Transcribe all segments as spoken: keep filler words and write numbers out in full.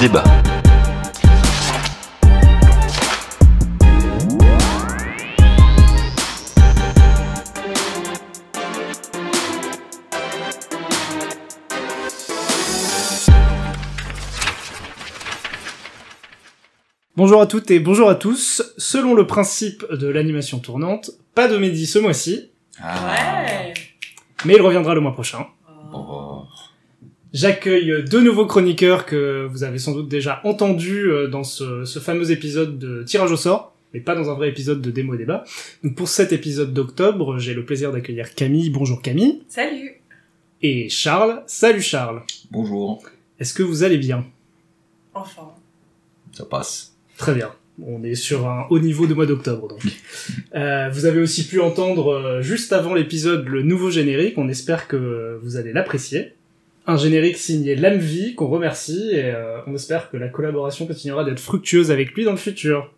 débat. Bonjour à toutes et bonjour à tous. Selon le principe de l'animation tournante, pas de Mehdi ce mois-ci. Ah. Ouais. Mais il reviendra le mois prochain. Oh. J'accueille deux nouveaux chroniqueurs que vous avez sans doute déjà entendus dans ce, ce fameux épisode de tirage au sort, mais pas dans un vrai épisode de démo débat. Donc pour cet épisode d'octobre, j'ai le plaisir d'accueillir Camille. Bonjour Camille. Salut. Et Charles. Salut Charles. Bonjour. Est-ce que vous allez bien ? Enfin. Ça passe. Très bien. On est sur un haut niveau de mois d'octobre, donc. Euh, vous avez aussi pu entendre, euh, juste avant l'épisode, le nouveau générique. On espère que euh, vous allez l'apprécier. Un générique signé Lamvi, qu'on remercie, et euh, on espère que la collaboration continuera d'être fructueuse avec lui dans le futur.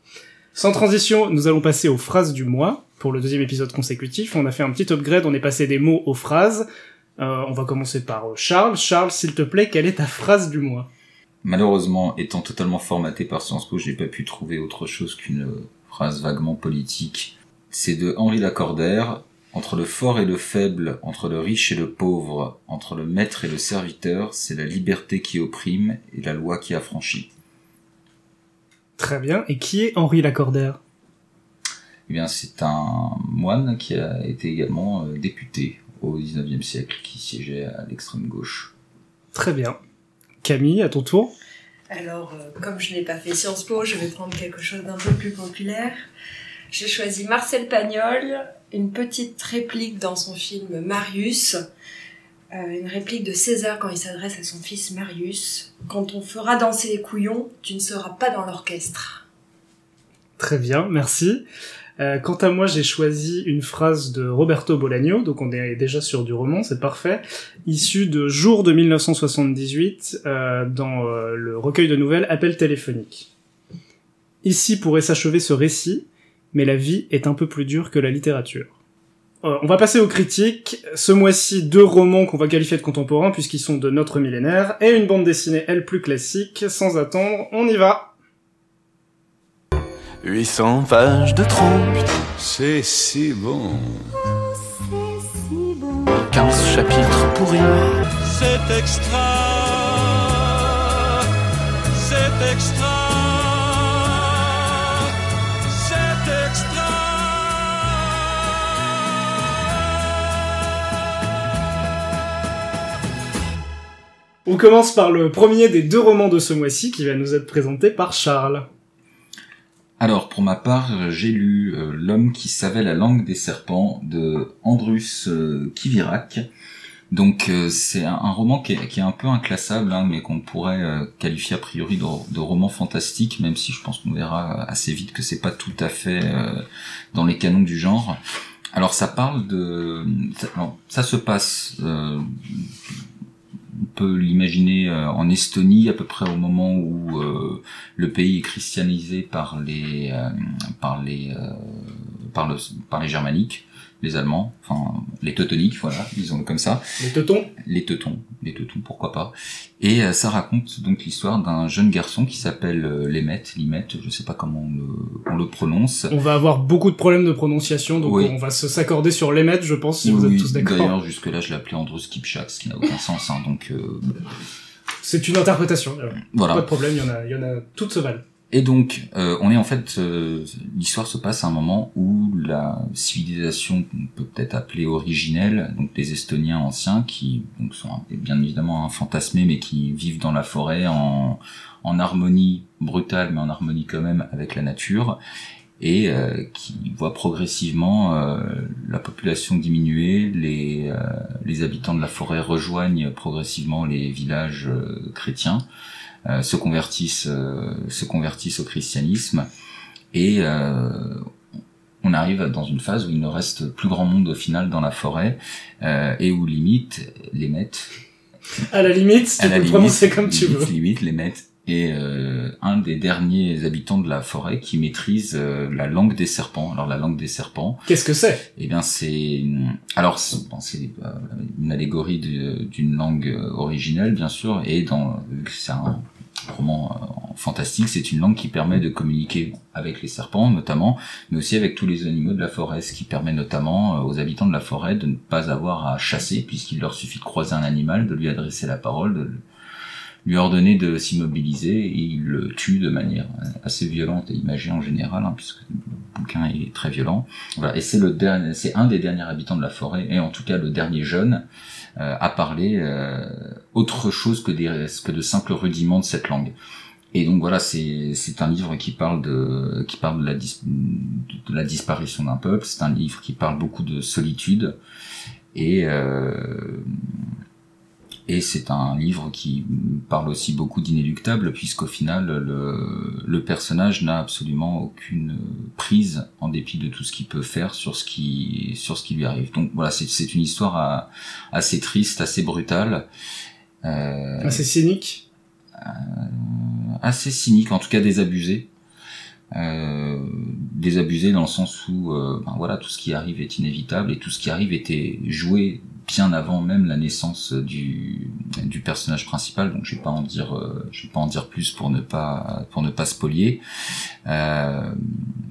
Sans transition, nous allons passer aux phrases du mois. Pour le deuxième épisode consécutif, on a fait un petit upgrade, on est passé des mots aux phrases. Euh, on va commencer par euh, Charles. Charles, s'il te plaît, quelle est ta phrase du mois ? Malheureusement, étant totalement formaté par Sciences Po, j'ai pas pu trouver autre chose qu'une phrase vaguement politique. C'est de Henri Lacordaire. Entre le fort et le faible, entre le riche et le pauvre, entre le maître et le serviteur, c'est la liberté qui opprime et la loi qui affranchit. Très bien. Et qui est Henri Lacordaire ? Eh bien, c'est un moine qui a été également député au dix-neuvième siècle, qui siégeait à l'extrême gauche. Très bien. Camille, à ton tour. Alors, euh, comme je n'ai pas fait Sciences Po, je vais prendre quelque chose d'un peu plus populaire. J'ai choisi Marcel Pagnol, une petite réplique dans son film Marius, euh, une réplique de César quand il s'adresse à son fils Marius. « Quand on fera danser les couillons, tu ne seras pas dans l'orchestre. » Très bien, merci. Euh, quant à moi, j'ai choisi une phrase de Roberto Bolaño, donc on est déjà sur du roman, c'est parfait, issu de Jour de dix-neuf cent soixante-dix-huit, euh, dans euh, le recueil de nouvelles Appel téléphonique. « Ici pourrait s'achever ce récit, mais la vie est un peu plus dure que la littérature. » Euh, on va passer aux critiques. Ce mois-ci, deux romans qu'on va qualifier de contemporains, puisqu'ils sont de notre millénaire, et une bande dessinée, elle, plus classique. Sans attendre, on y va. huit cents pages de trompe, c'est si bon. Oh, c'est si bon. quinze chapitres pourris. C'est extra, c'est extra, c'est extra. On commence par le premier des deux romans de ce mois-ci qui va nous être présenté par Charles. Alors, pour ma part, j'ai lu euh, L'homme qui savait la langue des serpents de Andrus euh, Kivirähk. Donc, euh, c'est un, un roman qui est, qui est un peu inclassable, hein, mais qu'on pourrait euh, qualifier a priori de, de roman fantastique, même si je pense qu'on verra assez vite que c'est pas tout à fait euh, dans les canons du genre. Alors, ça parle de... Ça, alors, ça se passe... Euh, on peut l'imaginer en Estonie, à peu près au moment où euh, le pays est christianisé par les euh, par les euh, par le par les germaniques, les Allemands, enfin les teutoniques, voilà, disons comme ça. Les teutons. Les teutons, les teutons, pourquoi pas. Et euh, ça raconte donc l'histoire d'un jeune garçon qui s'appelle euh, Lemet, Limet, je sais pas comment on le, on le prononce. On va avoir beaucoup de problèmes de prononciation, donc oui. On va se s'accorder sur Lemet, je pense, si oui, vous êtes tous d'accord. D'ailleurs, jusque là, je l'appelais Andrus Kipchak, ce qui n'a aucun sens, hein, donc. Euh... C'est une interprétation. Alors, voilà. Pas de problème, il y en a, il y en a toutes se valent. Et donc, euh, on est en fait, euh, l'histoire se passe à un moment où la civilisation qu'on peut peut-être appeler originelle, donc les Estoniens anciens, qui donc sont bien évidemment fantasmés, mais qui vivent dans la forêt en, en harmonie brutale, mais en harmonie quand même avec la nature, et euh, qui voit progressivement euh, la population diminuer, les, euh, les habitants de la forêt rejoignent progressivement les villages euh, chrétiens. Euh, se convertissent euh, se convertissent au christianisme et euh, on arrive dans une phase où il ne reste plus grand monde au final dans la forêt euh, et où limite les mettent à la limite tu peux le prononcer comme tu veux limite les mettent et euh, un des derniers habitants de la forêt qui maîtrise euh, la langue des serpents. Alors la langue des serpents, qu'est-ce que c'est ? Eh bien c'est alors c'est, bon, c'est euh, une allégorie de, d'une langue originelle bien sûr, et dans c'est un roman euh, fantastique, c'est une langue qui permet de communiquer avec les serpents notamment, mais aussi avec tous les animaux de la forêt, ce qui permet notamment euh, aux habitants de la forêt de ne pas avoir à chasser, puisqu'il leur suffit de croiser un animal, de lui adresser la parole, de lui ordonner de s'immobiliser, et il le tue de manière assez violente et imagée en général, hein, puisque le bouquin est très violent. Voilà, et c'est le dernier, c'est un des derniers habitants de la forêt, et en tout cas le dernier jeune, euh, à parler euh, autre chose que, des, que de simples rudiments de cette langue. Et donc voilà, c'est, c'est un livre qui parle de, qui parle de la, dis, de la disparition d'un peuple, c'est un livre qui parle beaucoup de solitude, et... Euh, Et c'est un livre qui parle aussi beaucoup d'inéluctable, puisqu'au final, le, le personnage n'a absolument aucune prise, en dépit de tout ce qu'il peut faire, sur ce qui, sur ce qui lui arrive. Donc voilà, c'est, c'est une histoire à, assez triste, assez brutale. Euh, assez cynique euh, Assez cynique, en tout cas désabusée. Euh, désabusée dans le sens où euh, ben voilà, tout ce qui arrive est inévitable, et tout ce qui arrive était joué bien avant même la naissance du du personnage principal, donc je vais pas en dire euh, je vais pas en dire plus pour ne pas pour ne pas spoiler. Euh,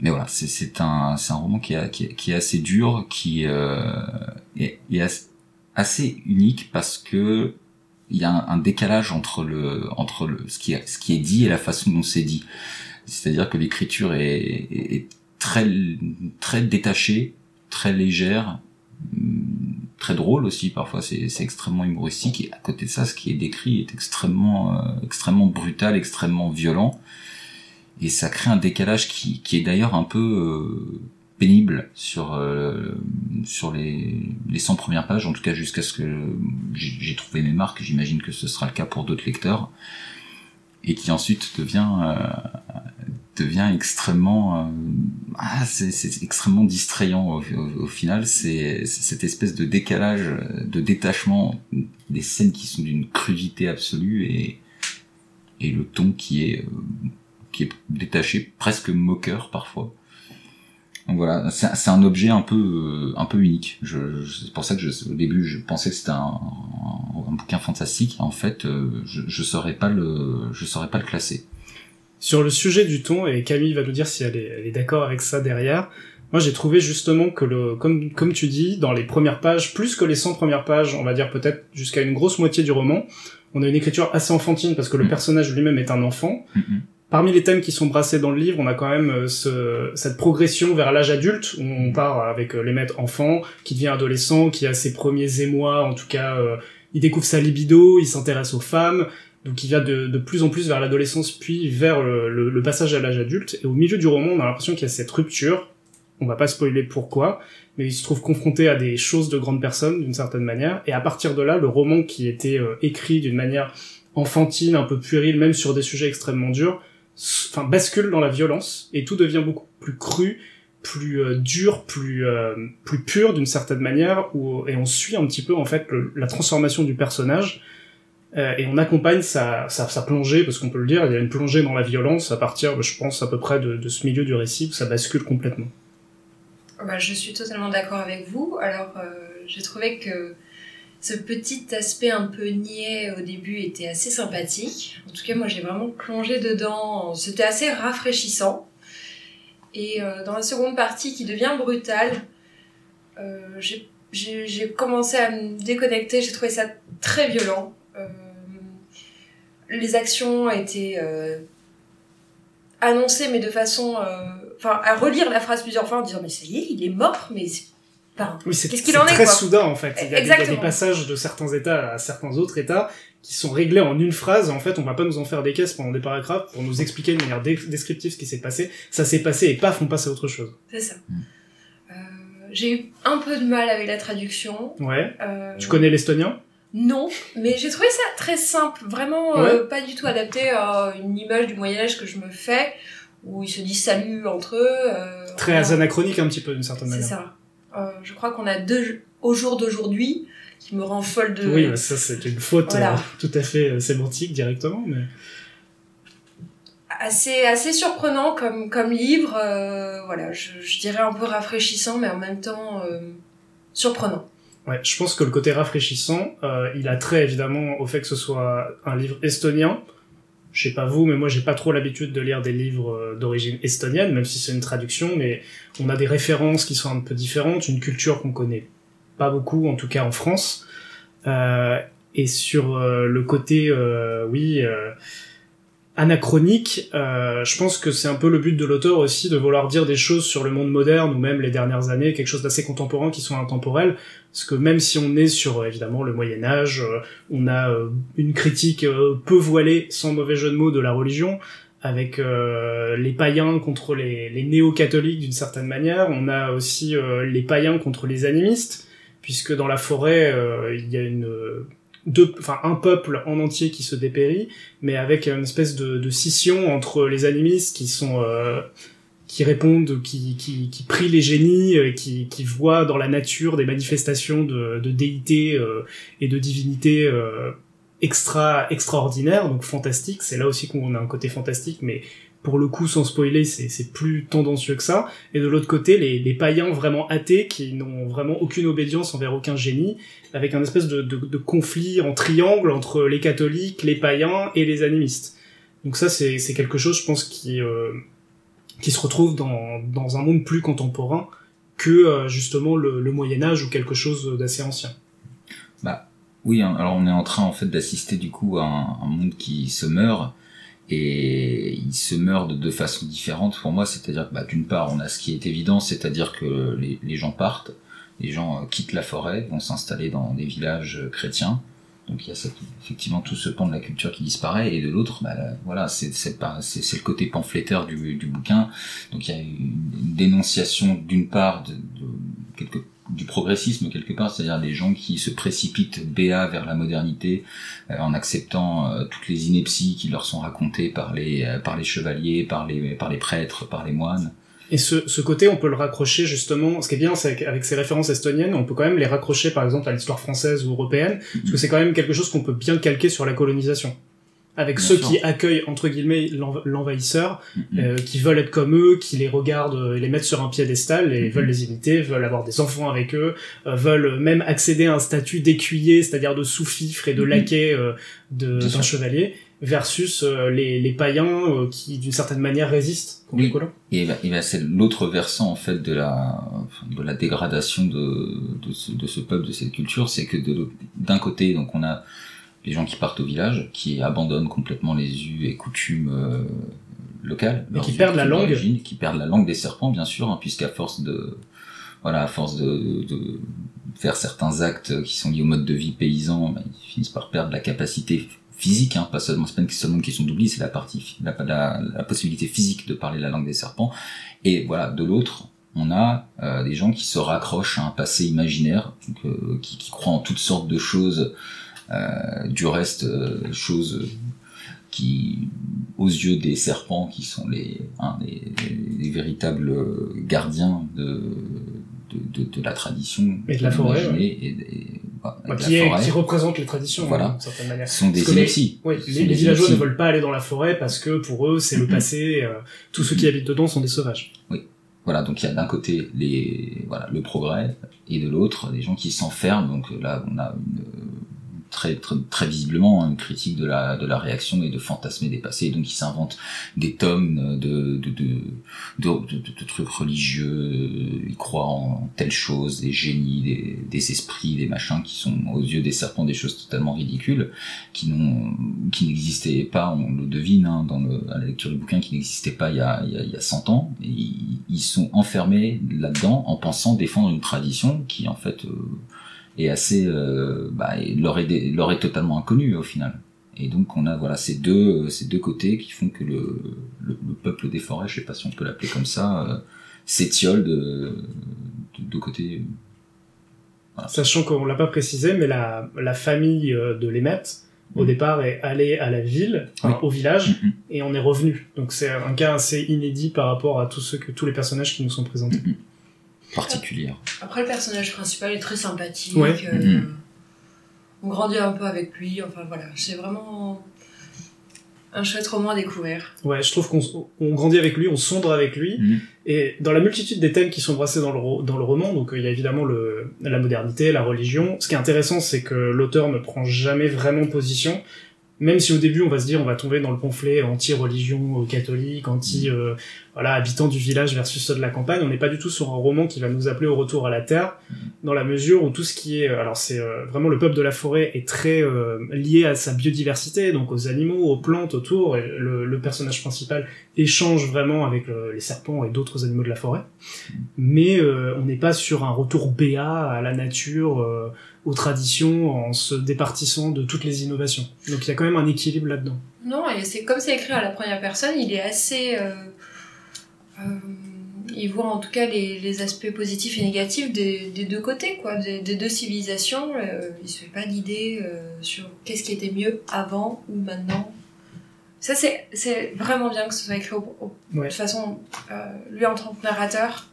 mais voilà, c'est c'est un c'est un roman qui est qui, qui est assez dur, qui euh, est, est assez unique parce que il y a un, un décalage entre le entre le ce qui est ce qui est dit et la façon dont c'est dit. C'est-à-dire que l'écriture est, est, est très très détachée, très légère, très drôle aussi parfois, c'est, c'est extrêmement humoristique, et à côté de ça, ce qui est décrit est extrêmement euh, extrêmement brutal, extrêmement violent, et ça crée un décalage qui qui est d'ailleurs un peu euh, pénible sur euh, sur les les cent premières pages, en tout cas jusqu'à ce que j'ai, j'ai trouvé mes marques. J'imagine que ce sera le cas pour d'autres lecteurs, et qui ensuite devient euh, devient extrêmement euh, ah c'est c'est extrêmement distrayant au, au, au final. C'est, c'est cette espèce de décalage, de détachement, des scènes qui sont d'une crudité absolue, et et le ton qui est euh, qui est détaché, presque moqueur parfois. Donc voilà, c'est, c'est un objet un peu euh, un peu unique. Je, je c'est pour ça que je, au début je pensais que c'était un, un, un bouquin fantastique. En fait, euh, je je saurais pas le je saurais pas le classer. Sur le sujet du ton, et Camille va nous dire si elle est, elle est d'accord avec ça derrière, moi j'ai trouvé justement que, le, comme, comme tu dis, dans les premières pages, plus que les cent premières pages, on va dire peut-être jusqu'à une grosse moitié du roman, on a une écriture assez enfantine parce que le personnage lui-même est un enfant. Mm-hmm. Parmi les thèmes qui sont brassés dans le livre, on a quand même ce, cette progression vers l'âge adulte, où on part avec les maîtres enfants, qui devient adolescent, qui a ses premiers émois, en tout cas, euh, il découvre sa libido, il s'intéresse aux femmes. Donc il va de, de plus en plus vers l'adolescence, puis vers le, le, le passage à l'âge adulte. Et au milieu du roman, on a l'impression qu'il y a cette rupture. On va pas spoiler pourquoi, mais il se trouve confronté à des choses de grandes personnes, d'une certaine manière. Et à partir de là, le roman qui était euh, écrit d'une manière enfantine, un peu puérile, même sur des sujets extrêmement durs, enfin bascule dans la violence, et tout devient beaucoup plus cru, plus euh, dur, plus euh, plus pur d'une certaine manière. Où, et on suit un petit peu en fait le, la transformation du personnage. Euh, et on accompagne sa, sa, sa plongée, parce qu'on peut le dire, il y a une plongée dans la violence à partir, je pense, à peu près de, de ce milieu du récit où ça bascule complètement. Bah, je suis totalement d'accord avec vous. Alors, euh, j'ai trouvé que ce petit aspect un peu niais au début était assez sympathique. En tout cas, moi, j'ai vraiment plongé dedans. C'était assez rafraîchissant. Et euh, dans la seconde partie, qui devient brutale, euh, j'ai, j'ai, j'ai commencé à me déconnecter. J'ai trouvé ça très violent. Euh, les actions étaient euh, annoncées, mais de façon, enfin, euh, à relire la phrase plusieurs fois en disant mais ça y est, il est mort, mais c'est, enfin, oui, c'est, qu'est-ce qu'il c'est en est très quoi. Soudain en fait. Il y, a, il y a des passages de certains états à certains autres états qui sont réglés en une phrase. En fait, on va pas nous en faire des caisses pendant des paragraphes pour nous expliquer de manière dé- descriptive ce qui s'est passé. Ça s'est passé et paf, on passe à autre chose. C'est ça. Euh, j'ai eu un peu de mal avec la traduction. Ouais. Euh... Tu connais l'estonien? Non, mais j'ai trouvé ça très simple, vraiment ouais. euh, pas du tout adapté à une image du Moyen-Âge que je me fais, où ils se disent salut entre eux. Euh, très a... anachronique un petit peu d'une certaine manière. C'est ça. Euh, je crois qu'on a deux au jour d'aujourd'hui, qui me rend folle de... Oui, bah ça c'est une faute voilà. euh, tout à fait euh, sémantique directement, mais... Assez, assez surprenant comme, comme livre, euh, voilà, je, je dirais un peu rafraîchissant, mais en même temps euh, surprenant. Ouais, je pense que le côté rafraîchissant, euh, il a trait évidemment au fait que ce soit un livre estonien, Je sais pas vous, mais moi j'ai pas trop l'habitude de lire des livres d'origine estonienne, même si c'est une traduction, mais on a des références qui sont un peu différentes, une culture qu'on connaît pas beaucoup, en tout cas en France. Euh, et sur euh, le côté, euh, oui, euh, anachronique, euh, je pense que c'est un peu le but de l'auteur aussi, de vouloir dire des choses sur le monde moderne, ou même les dernières années, quelque chose d'assez contemporain, qui sont intemporels. Parce que même si on est sur, évidemment, le Moyen-Âge, euh, on a euh, une critique euh, peu voilée, sans mauvais jeu de mots, de la religion, avec euh, les païens contre les, les néo-catholiques d'une certaine manière, on a aussi euh, les païens contre les animistes, puisque dans la forêt, euh, il y a une, deux, enfin, un peuple en entier qui se dépérit, mais avec une espèce de, de scission entre les animistes qui sont... Euh, qui répondent, qui, qui, qui prient les génies, qui, qui voient dans la nature des manifestations de, de déités euh, et de divinités euh, extra, extraordinaires, donc fantastiques. C'est là aussi qu'on a un côté fantastique, mais pour le coup, sans spoiler, c'est, c'est plus tendancieux que ça. Et de l'autre côté, les, les païens vraiment athées, qui n'ont vraiment aucune obédience envers aucun génie, avec un espèce de, de, de conflit en triangle entre les catholiques, les païens et les animistes. Donc ça, c'est, c'est quelque chose, je pense, qui... Euh, qui se retrouve dans, dans un monde plus contemporain que euh, justement le, le Moyen-Âge ou quelque chose d'assez ancien. Bah oui, hein, alors on est en train en fait d'assister du coup à un, un monde qui se meurt, et il se meurt de deux façons différentes pour moi, c'est-à-dire que bah, d'une part on a ce qui est évident, c'est-à-dire que les, les gens partent, les gens euh, quittent la forêt, vont s'installer dans des villages chrétiens, donc il y a cette, effectivement tout ce pan de la culture qui disparaît, et de l'autre bah, voilà, c'est, c'est, pas, c'est, c'est le côté pamphlétaire du, du bouquin, donc il y a une dénonciation d'une part de, de, quelque, du progressisme quelque part, c'est-à-dire des gens qui se précipitent béats vers la modernité euh, en acceptant euh, toutes les inepties qui leur sont racontées par les, euh, par les chevaliers, par les, par les prêtres, par les moines. Et ce, ce côté, on peut le raccrocher justement, ce qui est bien, c'est qu'avec ces références estoniennes, on peut quand même les raccrocher par exemple à l'histoire française ou européenne, mmh. parce que c'est quand même quelque chose qu'on peut bien calquer sur la colonisation. Avec bien ceux sûr. Qui accueillent, entre guillemets, l'env- l'envahisseur, mmh. euh, qui veulent être comme eux, qui les regardent, les mettent sur un piédestal, et mmh. veulent les imiter, veulent avoir des enfants avec eux, euh, veulent même accéder à un statut d'écuyer, c'est-à-dire de sous-fifre et de mmh. laquais euh, de, d'un sûr. Chevalier. Versus euh, les, les païens euh, qui, d'une certaine manière, résistent contre oui. les colons. Et ben, et ben c'est l'autre versant en fait de la de la dégradation de de ce, de ce peuple, de cette culture, c'est que de, de, d'un côté, donc on a les gens qui partent au village, qui abandonnent complètement les us et coutumes euh, locales, et qui perdent la langue, qui perdent la langue des serpents, bien sûr, hein, puisqu'à force de voilà, à force de, de, de faire certains actes qui sont liés au mode de vie paysan, ben, ils finissent par perdre la capacité physique, hein, pas seulement, c'est pas une question d'oubli, c'est la partie, la, la, la possibilité physique de parler la langue des serpents. Et voilà, de l'autre, on a euh, des gens qui se raccrochent à un passé imaginaire, donc, euh, qui, qui croient en toutes sortes de choses, euh, du reste, euh, choses euh, qui, aux yeux des serpents, qui sont les, hein, les, les véritables gardiens de, de, de, de la tradition, et de la forêt, ouais. et, et, Ouais, qui, est, qui représente les traditions, voilà. hein, d'une certaine manière. Ce sont des inepties. Oui, les, les villageois inepties. Ne veulent pas aller dans la forêt parce que pour eux, c'est mm-hmm. le passé. Euh, tous ceux qui mm-hmm. habitent dedans sont des sauvages. Oui. Voilà. Donc il y a d'un côté les, voilà, le progrès, et de l'autre des gens qui s'enferment. Donc là, on a une, très, très, très visiblement une critique de la, de la réaction et de fantasmer des passés. Donc ils s'inventent des tomes de, de, de, de, de, de, de trucs religieux. Ils croient en telle chose, des génies, des, des esprits, des machins qui sont aux yeux des serpents des choses totalement ridicules, qui n'ont, qui n'existaient pas, on le devine, hein, dans le, à la lecture du bouquin, qui n'existaient pas il y a, il y a, il y a cent ans. Et ils, ils sont enfermés là-dedans en pensant défendre une tradition qui, en fait, euh, et assez euh, bah leur est leur est totalement inconnu au final. Et donc on a voilà ces deux ces deux côtés qui font que le le, le peuple des forêts, je sais pas si on peut l'appeler comme ça, euh, s'étiole de de, de côté. Voilà. Sachant qu'on l'a pas précisé, mais la la famille de Lémet au mmh. départ est allée à la ville, oui. au village, mmh. et on est revenu. Donc c'est un cas assez inédit par rapport à tous ceux que tous les personnages qui nous sont présentés. Mmh. Particulière. Après, le personnage principal est très sympathique. Ouais. Euh, mm-hmm. On grandit un peu avec lui. Enfin voilà, c'est vraiment un chouette roman à découvrir. Ouais, je trouve qu'on on grandit avec lui, on sombre avec lui. Mm-hmm. Et dans la multitude des thèmes qui sont brassés dans le, dans le roman, donc euh, il y a évidemment le, la modernité, la religion. Ce qui est intéressant, c'est que l'auteur ne prend jamais vraiment position. même si au début on va se dire on va tomber dans le pamphlet anti-religion, catholique, anti euh, voilà, habitant du village versus ceux de la campagne, on n'est pas du tout sur un roman qui va nous appeler au retour à la terre, dans la mesure où tout ce qui est, alors c'est euh, vraiment le peuple de la forêt est très euh, lié à sa biodiversité, donc aux animaux, aux plantes autour, et le, le personnage principal échange vraiment avec le, les serpents et d'autres animaux de la forêt, mais euh, on n'est pas sur un retour béat à la nature, euh, aux traditions, en se départissant de toutes les innovations. Donc il y a quand même un équilibre là-dedans. Non, et c'est comme c'est écrit à la première personne, il est assez... Euh, euh, il voit en tout cas les, les aspects positifs et négatifs des, des deux côtés, quoi, des, des deux civilisations. Euh, il ne se fait pas d'idée euh, sur qu'est-ce qui était mieux avant ou maintenant. Ça, c'est, c'est vraiment bien que ce soit écrit au, au, ouais. de façon... Euh, lui, en tant que narrateur,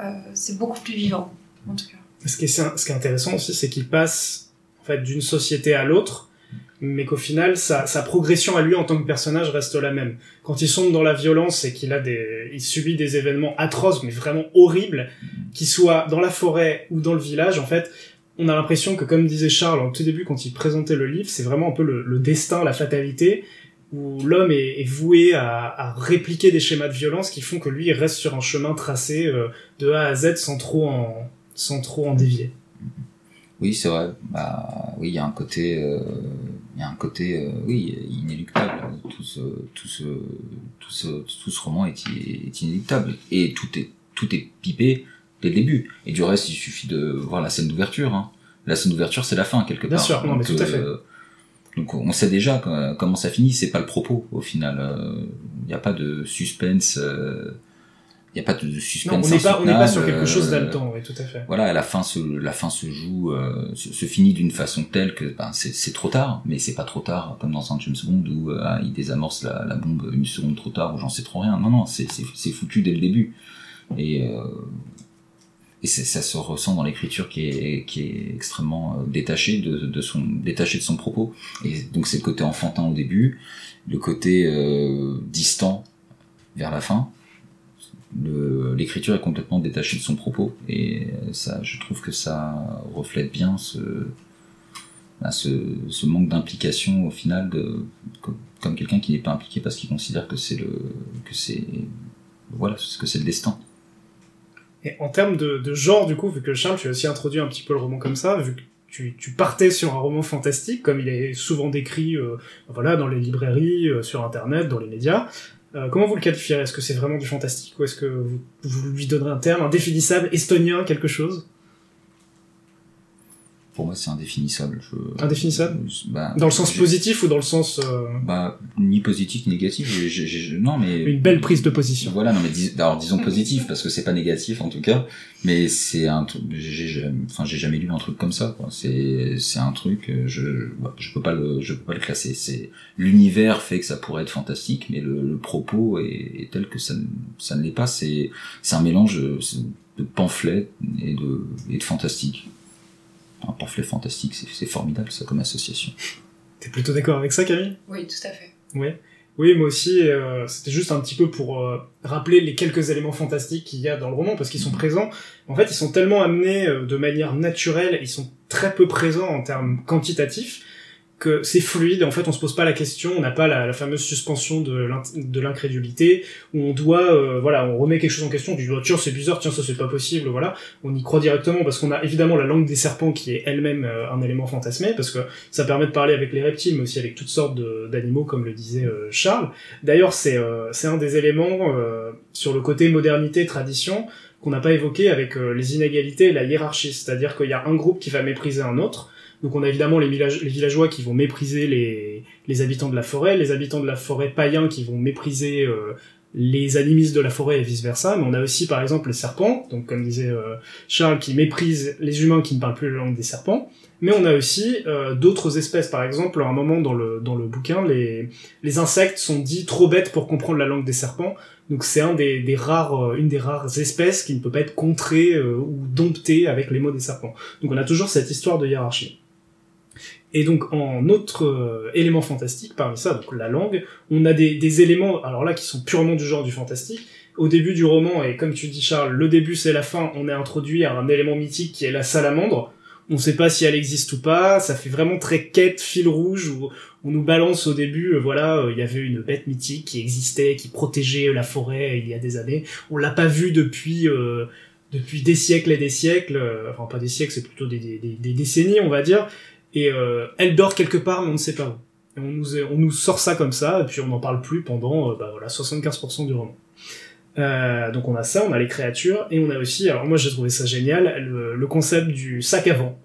euh, c'est beaucoup plus vivant, en tout cas. Ce qui est, ce qui est intéressant aussi, c'est qu'il passe en fait, d'une société à l'autre, mais qu'au final, sa, sa progression à lui en tant que personnage reste la même. Quand il sombre dans la violence et qu'il a des, il subit des événements atroces, mais vraiment horribles, qu'ils soient dans la forêt ou dans le village, en fait, on a l'impression que, comme disait Charles au tout début, quand il présentait le livre, c'est vraiment un peu le, le destin, la fatalité, où l'homme est, est voué à, à répliquer des schémas de violence qui font que lui, il reste sur un chemin tracé euh, de A à Z sans trop en... sans trop en dévier. Oui, c'est vrai. Bah, oui, il y a un côté, euh, il y a un côté, euh, oui, inéluctable. Tout ce, tout ce, tout ce, tout ce roman est, est inéluctable. Et tout est, tout est pipé dès le début. Et du reste, il suffit de voir la scène d'ouverture. Hein. La scène d'ouverture, c'est la fin, quelque part. Bien sûr, non, donc, mais tout à fait. Euh, donc, on sait déjà comment ça finit. C'est pas le propos, au final. Il n'y a pas de suspense. Euh, Il n'y a pas de suspense. Non, on n'est pas, on n'est pas sur quelque chose d'haletant, oui, tout à fait. Voilà, la fin se, la fin se joue, euh, se, se finit d'une façon telle que, ben, c'est, c'est trop tard, mais c'est pas trop tard, comme dans Saint James Bond où euh, il désamorce la, la bombe une seconde trop tard, ou j'en sais trop rien. Non, non, c'est, c'est, c'est foutu dès le début. Et, euh, et c'est, ça se ressent dans l'écriture qui est, qui est extrêmement euh, détachée de, de son, détachée de son propos. Et donc c'est le côté enfantin au début, le côté euh, distant vers la fin. Le, l'écriture est complètement détachée de son propos et ça, je trouve que ça reflète bien ce, ben ce, ce manque d'implication au final de, comme, comme quelqu'un qui n'est pas impliqué parce qu'il considère que c'est le, que c'est, voilà, que c'est le destin. Et en termes de, de genre du coup, vu que Charles, tu as aussi introduit un petit peu le roman comme ça, vu que Tu, tu partais sur un roman fantastique, comme il est souvent décrit euh, voilà, dans les librairies, euh, sur Internet, dans les médias. Euh, comment vous le qualifiez ? Est-ce que c'est vraiment du fantastique ou est-ce que vous, vous lui donnerez un terme indéfinissable, estonien, quelque chose ? Pour moi, c'est indéfinissable. Je... Indéfinissable ? Bah, dans le sens j'ai... positif ou dans le sens... Euh... Bah, ni positif, ni négatif. J'ai, j'ai, j'ai... Non, mais... Une belle prise de position. Voilà, non, mais dis... Alors, disons positif, parce que c'est pas négatif, en tout cas. Mais c'est un truc... J'ai jamais... Enfin, j'ai jamais lu un truc comme ça, quoi. C'est, c'est un truc... Je... Je peux pas le... Je peux pas le classer. C'est... L'univers fait que ça pourrait être fantastique, mais le, le propos est... est tel que ça ne, ça ne l'est pas. C'est, c'est un mélange de pamphlets et de, et de fantastique. Un pamphlet fantastique, c'est, c'est formidable ça comme association. T'es plutôt d'accord avec ça, Camille ? Oui, tout à fait. Oui, oui, moi aussi, euh, c'était juste un petit peu pour euh, rappeler les quelques éléments fantastiques qu'il y a dans le roman, parce qu'ils sont présents. En fait, ils sont tellement amenés euh, de manière naturelle, ils sont très peu présents en termes quantitatifs, que c'est fluide, en fait on se pose pas la question, on n'a pas la, la fameuse suspension de, l'in- de l'incrédulité, où on doit, euh, voilà, on remet quelque chose en question, du oh, tiens c'est bizarre, tiens ça c'est pas possible, voilà, on y croit directement, parce qu'on a évidemment la langue des serpents qui est elle-même euh, un élément fantasmé, parce que ça permet de parler avec les reptiles, mais aussi avec toutes sortes de, d'animaux, comme le disait euh, Charles. D'ailleurs c'est, euh, c'est un des éléments euh, sur le côté modernité, tradition, qu'on n'a pas évoqué avec euh, les inégalités et la hiérarchie, c'est-à-dire qu'il y a un groupe qui va mépriser un autre. Donc on a évidemment les villageois qui vont mépriser les, les habitants de la forêt, les habitants de la forêt païens qui vont mépriser euh, les animistes de la forêt et vice-versa, mais on a aussi par exemple les serpents, donc comme disait euh, Charles, qui méprisent les humains qui ne parlent plus la langue des serpents, mais on a aussi euh, d'autres espèces, par exemple à un moment dans le, dans le bouquin, les, les insectes sont dits trop bêtes pour comprendre la langue des serpents, donc c'est un des, des rares, euh, une des rares espèces qui ne peut pas être contrée euh, ou domptée avec les mots des serpents. Donc on a toujours cette histoire de hiérarchie. Et donc en autre euh, élément fantastique, parmi ça, donc la langue, on a des, des éléments, alors là, qui sont purement du genre du fantastique. Au début du roman, et comme tu dis Charles, le début c'est la fin, on est introduit à un élément mythique qui est la salamandre. on sait pas si elle existe ou pas, ça fait vraiment très quête fil rouge où on nous balance au début, euh, voilà, il euh, y avait une bête mythique qui existait, qui protégeait la forêt euh, il y a des années, on l'a pas vue depuis euh, depuis des siècles et des siècles, euh, enfin pas des siècles, c'est plutôt des, des, des, des décennies on va dire, et euh, elle dort quelque part mais on ne sait pas où. Et on nous, on nous sort ça comme ça, et puis on n'en parle plus pendant euh, bah, voilà, soixante-quinze pour cent du roman. Euh, donc on a ça, on a les créatures, et on a aussi, alors moi j'ai trouvé ça génial, le, le concept du sac à vent.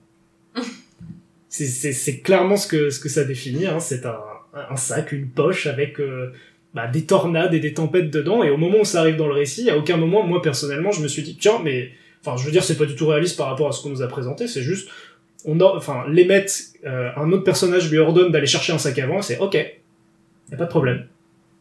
C'est, c'est, c'est clairement ce que, ce que ça définit, hein. C'est un, un sac, une poche avec euh, bah, des tornades et des tempêtes dedans, et au moment où ça arrive dans le récit, à aucun moment, moi personnellement, je me suis dit, tiens, mais, enfin je veux dire, c'est pas du tout réaliste par rapport à ce qu'on nous a présenté, c'est juste, on a, enfin, les maîtres, euh, un autre personnage lui ordonne d'aller chercher un sac à vent, et c'est ok, y a pas de problème.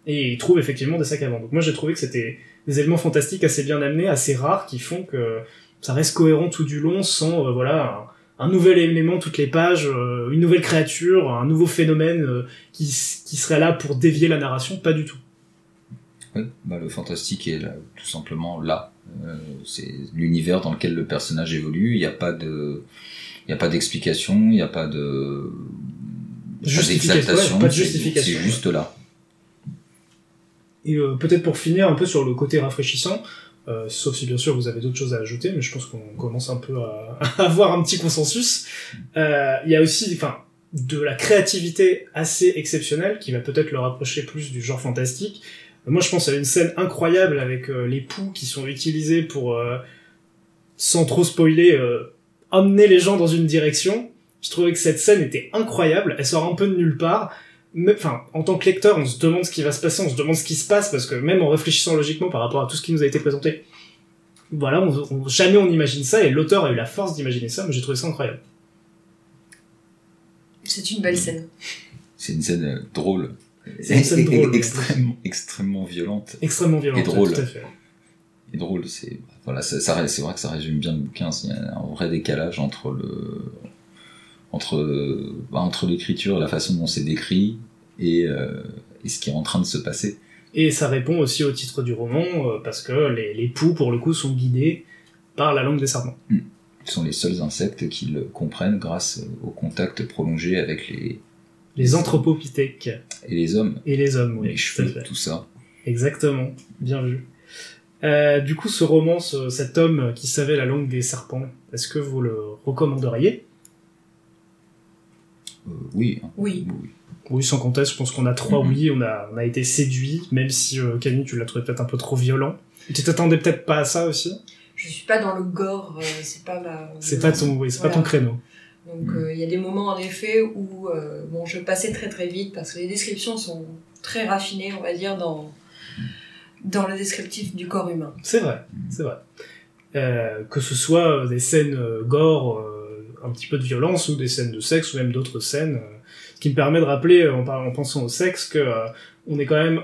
Et ils trouvent effectivement des sacs à vent. Donc moi j'ai trouvé que c'était des éléments fantastiques assez bien amenés, assez rares, qui font que ça reste cohérent tout du long sans euh, voilà un, un nouvel élément toutes les pages, euh, une nouvelle créature, un nouveau phénomène euh, qui, qui serait là pour dévier la narration, pas du tout. Oui, bah le fantastique est là, tout simplement là. Euh, c'est l'univers dans lequel le personnage évolue, il n'y a pas de il n'y a pas d'explication, il n'y a pas de justification, ouais, pas de justification. C'est, c'est juste là. Et euh, peut-être pour finir un peu sur le côté rafraîchissant, euh, sauf si bien sûr vous avez d'autres choses à ajouter, mais je pense qu'on commence un peu à, à avoir un petit consensus. Il euh, y a aussi, enfin, de la créativité assez exceptionnelle qui va peut-être le rapprocher plus du genre fantastique. Euh, moi, je pense à une scène incroyable avec euh, les poux qui sont utilisés pour, euh, sans trop spoiler, euh, amener les gens dans une direction. Je trouvais que cette scène était incroyable. Elle sort un peu de nulle part. Mais, enfin, en tant que lecteur, on se demande ce qui va se passer, on se demande ce qui se passe, parce que même en réfléchissant logiquement par rapport à tout ce qui nous a été présenté, voilà, on, on, jamais on imagine ça, et l'auteur a eu la force d'imaginer ça, mais j'ai trouvé ça incroyable. C'est une belle scène. C'est une scène euh, drôle. C'est une scène drôle. Extrêmement, extrêmement violente. Extrêmement violente, et drôle. Tout à fait. Et drôle, c'est, voilà, ça, ça, c'est vrai que ça résume bien le bouquin, il y a un vrai décalage entre le... entre bah, entre l'écriture et la façon dont c'est décrit et, euh, et ce qui est en train de se passer. Et ça répond aussi au titre du roman, euh, parce que les, les poux, pour le coup, sont guidés par la langue des serpents. Mmh. Ils sont les seuls insectes qui le comprennent grâce au contact prolongé avec les... Les anthropopithèques. Et les hommes. Et les hommes, oui. Les cheveux, tout ça. Exactement, bien vu. Euh, du coup, ce roman, ce, cet homme qui savait la langue des serpents, est-ce que vous le recommanderiez ? Euh, oui. oui. Oui. Oui, sans conteste, je pense qu'on a trois mm-hmm. oui, on a, on a été séduits, même si, euh, Camille, tu l'as trouvé peut-être un peu trop violent. Et tu t'attendais peut-être pas à ça aussi ? Je suis pas dans le gore, euh, c'est pas ma... C'est le... pas ton, oui, c'est voilà. pas ton créneau. Donc, il mm. euh, y a des moments, en effet, où, euh, bon, je passais très très vite, parce que les descriptions sont très raffinées, on va dire, dans, mm. dans le descriptif du corps humain. C'est vrai, mm. c'est vrai. Euh, que ce soit des scènes euh, gore, euh, un petit peu de violence ou des scènes de sexe ou même d'autres scènes, euh, ce qui me permet de rappeler euh, en, par- en pensant au sexe que euh, on est quand même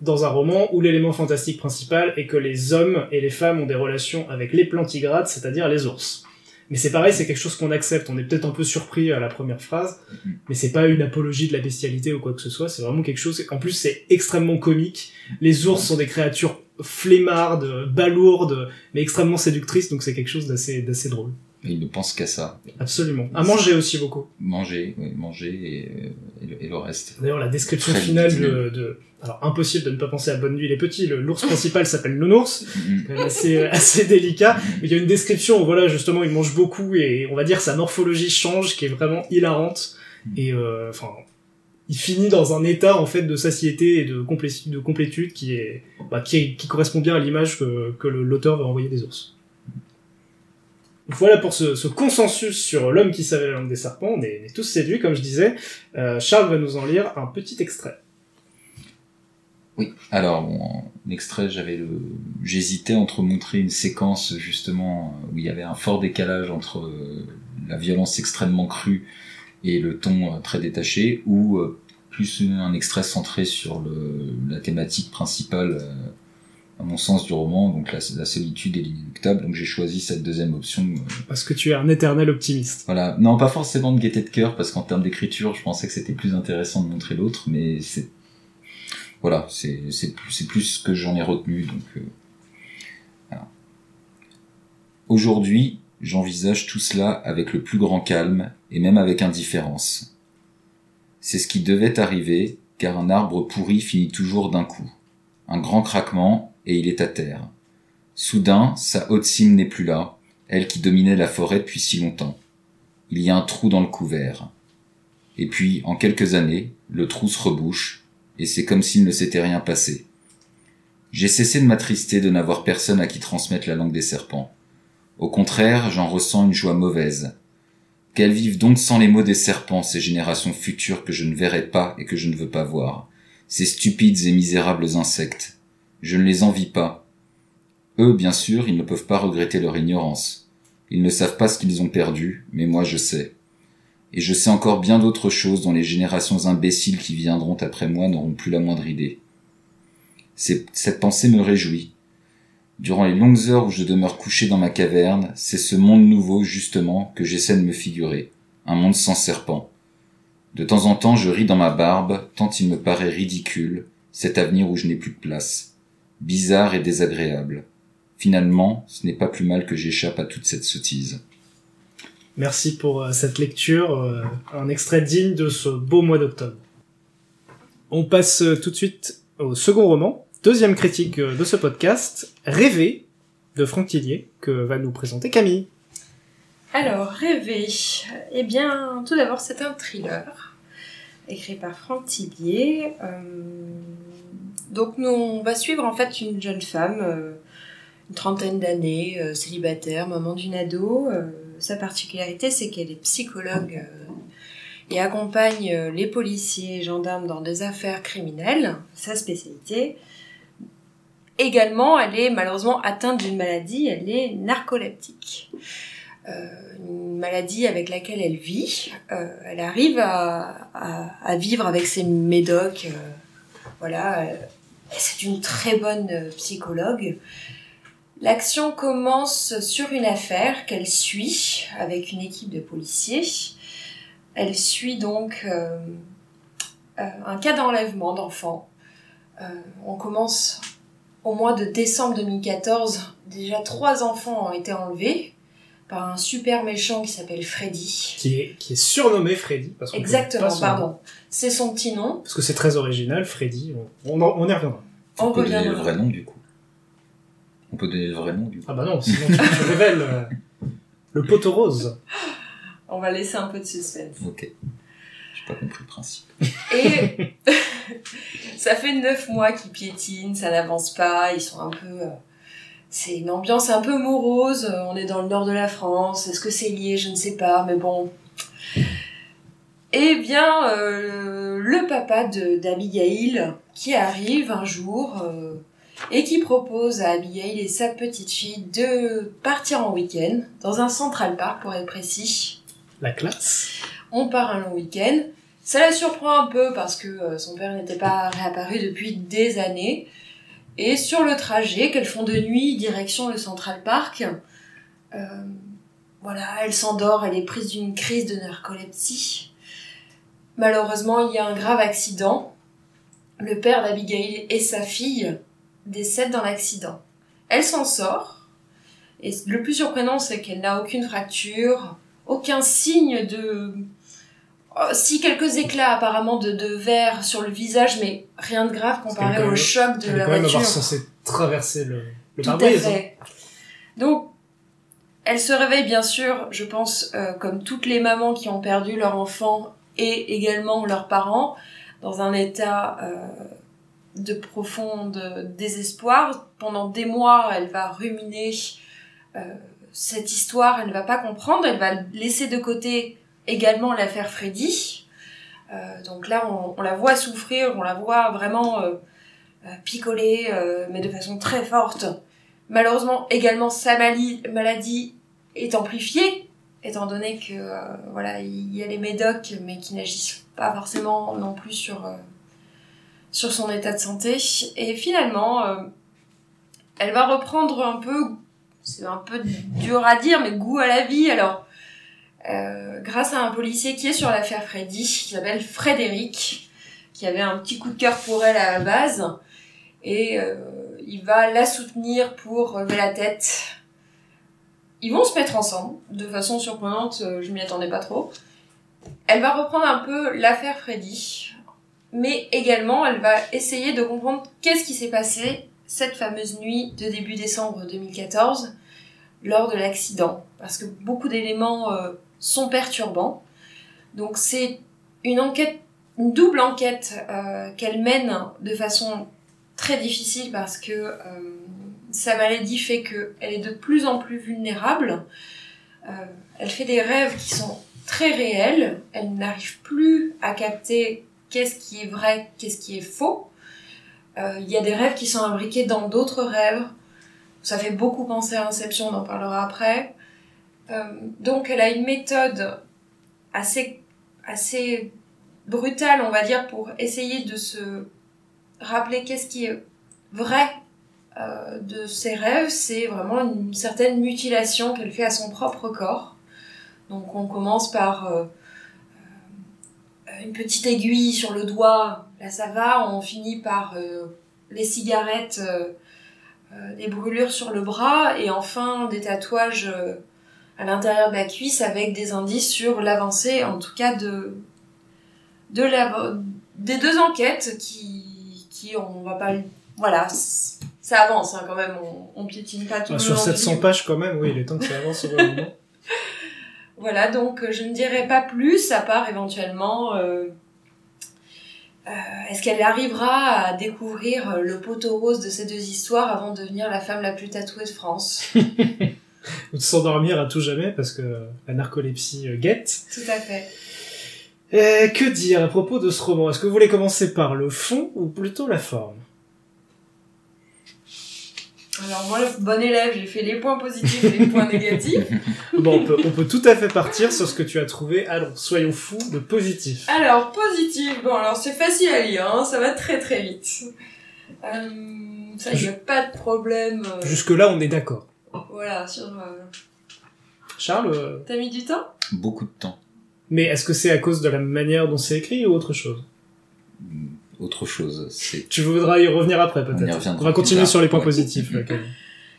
dans un roman où l'élément fantastique principal est que les hommes et les femmes ont des relations avec les plantigrades, c'est-à-dire les ours. Mais c'est pareil, c'est quelque chose qu'on accepte, on est peut-être un peu surpris à la première phrase, mais c'est pas une apologie de la bestialité ou quoi que ce soit, c'est vraiment quelque chose, en plus c'est extrêmement comique, les ours sont des créatures flemmardes, balourdes, mais extrêmement séductrices, donc c'est quelque chose d'assez, d'assez drôle. Et il ne pense qu'à ça. Absolument. À manger aussi beaucoup. Manger, oui, manger et, et, le, et le reste. D'ailleurs, la description Très finale de, de... Alors, impossible de ne pas penser à Bonne Nuit les Petits. Le, l'ours principal s'appelle Nounours. Mm-hmm. C'est quand même assez, assez délicat. Mais il y a une description où, voilà, justement, il mange beaucoup et on va dire sa morphologie change, qui est vraiment hilarante. Mm-hmm. Et, euh, enfin, il finit dans un état, en fait, de satiété et de, complé- de complétude qui est, bah, qui est, qui correspond bien à l'image que, que le, l'auteur va envoyer des ours. Voilà pour ce, ce consensus sur l'homme qui savait la langue des serpents. On est, on est tous séduits, comme je disais. Euh, Charles va nous en lire un petit extrait. Oui. Alors, bon, l'extrait, j'avais le... j'hésitais entre montrer une séquence, justement, où il y avait un fort décalage entre euh, la violence extrêmement crue et le ton euh, très détaché, ou euh, plus un extrait centré sur le, la thématique principale euh, à mon sens du roman, donc la, la solitude est l'inéluctable, donc j'ai choisi cette deuxième option. Euh... Parce que tu es un éternel optimiste. Voilà, non, pas forcément de gaieté de cœur, parce qu'en termes d'écriture, je pensais que c'était plus intéressant de montrer l'autre, mais c'est... Voilà, c'est, c'est, plus, c'est plus ce que j'en ai retenu, donc... Euh... Voilà. Aujourd'hui, J'envisage tout cela avec le plus grand calme et même avec indifférence. C'est ce qui devait arriver, car un arbre pourri finit toujours d'un coup. Un grand craquement, et il est à terre. Soudain, sa haute cime n'est plus là, elle qui dominait la forêt depuis si longtemps. Il y a un trou dans le couvert. Et puis, en quelques années, le trou se rebouche, et c'est comme s'il ne s'était rien passé. J'ai cessé de m'attrister de n'avoir personne à qui transmettre la langue des serpents. Au contraire, j'en ressens une joie mauvaise. Qu'elles vivent donc sans les mots des serpents, ces générations futures que je ne verrai pas et que je ne veux pas voir. Ces stupides et misérables insectes. Je ne les envie pas. Eux, bien sûr, ils ne peuvent pas regretter leur ignorance. Ils ne savent pas ce qu'ils ont perdu, mais moi je sais. Et je sais encore bien d'autres choses dont les générations imbéciles qui viendront après moi n'auront plus la moindre idée. C'est, cette pensée me réjouit. Durant les longues heures où je demeure couché dans ma caverne, c'est ce monde nouveau, justement, que j'essaie de me figurer. Un monde sans serpent. De temps en temps, je ris dans ma barbe, tant il me paraît ridicule, cet avenir où je n'ai plus de place. Bizarre et désagréable. Finalement, ce n'est pas plus mal que j'échappe à toute cette sottise. Merci pour euh, cette lecture, euh, un extrait digne de ce beau mois d'octobre. On passe euh, tout de suite au second roman. Deuxième critique de ce podcast, Rêver, de Franck Thilliez, que va nous présenter Camille. Alors, Rêver, eh bien, tout d'abord, c'est un thriller, écrit par Franck Thilliez. Euh, donc, nous, on va suivre, en fait, une jeune femme, euh, une trentaine d'années, euh, célibataire, maman d'une ado. Euh, sa particularité, c'est qu'elle est psychologue euh, et accompagne euh, les policiers et gendarmes dans des affaires criminelles, sa spécialité. Également, elle est malheureusement atteinte d'une maladie, elle est narcoleptique. Euh, une maladie avec laquelle elle vit. Euh, elle arrive à, à, à vivre avec ses médocs. Euh, voilà, euh, c'est une très bonne euh, psychologue. L'action commence sur une affaire qu'elle suit avec une équipe de policiers. Elle suit donc euh, euh, un cas d'enlèvement d'enfants. Euh, on commence... Au mois de décembre deux mille quatorze, déjà trois enfants ont été enlevés par un super méchant qui s'appelle Freddy. Qui est, qui est surnommé Freddy. Parce qu'on Exactement, son... pardon. C'est son petit nom. Parce que c'est très original, Freddy. On, on, on y reviendra. On, on peut reviendra. Donner le vrai nom, du coup. On peut donner le vrai nom, du coup. Ah bah non, sinon tu, tu révèles euh, le poteau rose. On va laisser un peu de suspense. Ok. Pas compris le principe. Et ça fait neuf mois qu'ils piétinent, ça n'avance pas, ils sont un peu... Euh, c'est une ambiance un peu morose, euh, on est dans le nord de la France, est-ce que c'est lié, je ne sais pas, mais bon... Eh bien, euh, le papa de, d'Abigail qui arrive un jour euh, et qui propose à Abigail et sa petite fille de partir en week-end, dans un Central Park pour être précis. La classe. On part un long week-end. Ça la surprend un peu parce que son père n'était pas réapparu depuis des années. Et sur le trajet qu'elles font de nuit direction le Central Park, euh, voilà, elle s'endort, elle est prise d'une crise de narcolepsie. Malheureusement, il y a un grave accident. Le père d'Abigail et sa fille décèdent dans l'accident. Elle s'en sort. Et le plus surprenant, c'est qu'elle n'a aucune fracture, aucun signe de... Oh, si, quelques éclats apparemment de, de verre sur le visage, mais rien de grave comparé au choc de la voiture. Elle est quand même avoir censé traverser le, le pare-brise. Tout à fait. Donc, elle se réveille bien sûr, je pense, euh, comme toutes les mamans qui ont perdu leur enfant et également leurs parents, dans un état euh, de profond désespoir. Pendant des mois, elle va ruminer... Euh, cette histoire, elle ne va pas comprendre, elle va laisser de côté également l'affaire Freddy. Euh, donc là, on, on la voit souffrir, on la voit vraiment euh, picoler, euh, mais de façon très forte. Malheureusement, également, sa maladie, maladie est amplifiée, étant donné que euh, voilà, il y a les médocs, mais qui n'agissent pas forcément non plus sur, euh, sur son état de santé. Et finalement, euh, elle va reprendre un peu... C'est un peu dur à dire, mais goût à la vie. Alors, euh, grâce à un policier qui est sur l'affaire Freddy, qui s'appelle Frédéric, qui avait un petit coup de cœur pour elle à la base, et euh, il va la soutenir pour lever la tête. Ils vont se mettre ensemble, de façon surprenante, euh, je m'y attendais pas trop. Elle va reprendre un peu l'affaire Freddy, mais également elle va essayer de comprendre qu'est-ce qui s'est passé cette fameuse nuit de début décembre deux mille quatorze, lors de l'accident, parce que beaucoup d'éléments euh, sont perturbants. Donc c'est une enquête, une double enquête euh, qu'elle mène de façon très difficile, parce que... Euh, sa maladie fait qu'elle est de plus en plus vulnérable. Euh, elle fait des rêves qui sont très réels. Elle n'arrive plus à capter qu'est-ce qui est vrai, qu'est-ce qui est faux. Euh, il y a des rêves qui sont imbriqués dans d'autres rêves. Ça fait beaucoup penser à Inception, on en parlera après. Euh, donc elle a une méthode assez, assez brutale, on va dire, pour essayer de se rappeler qu'est-ce qui est vrai de ses rêves. C'est vraiment une certaine mutilation qu'elle fait à son propre corps. Donc on commence par euh, une petite aiguille sur le doigt, là ça va, on finit par euh, les cigarettes, euh, euh, des brûlures sur le bras, et enfin des tatouages euh, à l'intérieur de la cuisse avec des indices sur l'avancée, en tout cas de, de la, des deux enquêtes qui, qui on va pas... Voilà, ça avance hein, quand même, on, on piétine pas tout ah, le sur long. Sur sept cents pages quand même, oui, il est temps que ça avance au moment. Voilà, donc je ne dirai pas plus, à part éventuellement, euh, euh, est-ce qu'elle arrivera à découvrir le poteau rose de ces deux histoires avant de devenir la femme la plus tatouée de France? Ou de s'endormir à tout jamais, parce que la narcolepsie guette. Tout à fait. Et que dire à propos de ce roman? Est-ce que vous voulez commencer par le fond ou plutôt la forme? Alors moi, le bon élève, j'ai fait les points positifs et les points négatifs. Bon, on peut, on peut tout à fait partir sur ce que tu as trouvé. Alors, soyons fous de positif. Alors, positif, bon, alors c'est facile à lire, hein, ça va très très vite. Euh, ça, il n'y a pas de problème. Euh... Jusque-là, on est d'accord. Voilà, sur... Euh... Charles euh... T'as mis du temps ? Beaucoup de temps. Mais est-ce que c'est à cause de la manière dont c'est écrit ou autre chose ? mm. Autre chose, c'est... Tu voudras y revenir après, peut-être. On, On va continuer sur les points ouais. positifs. Là,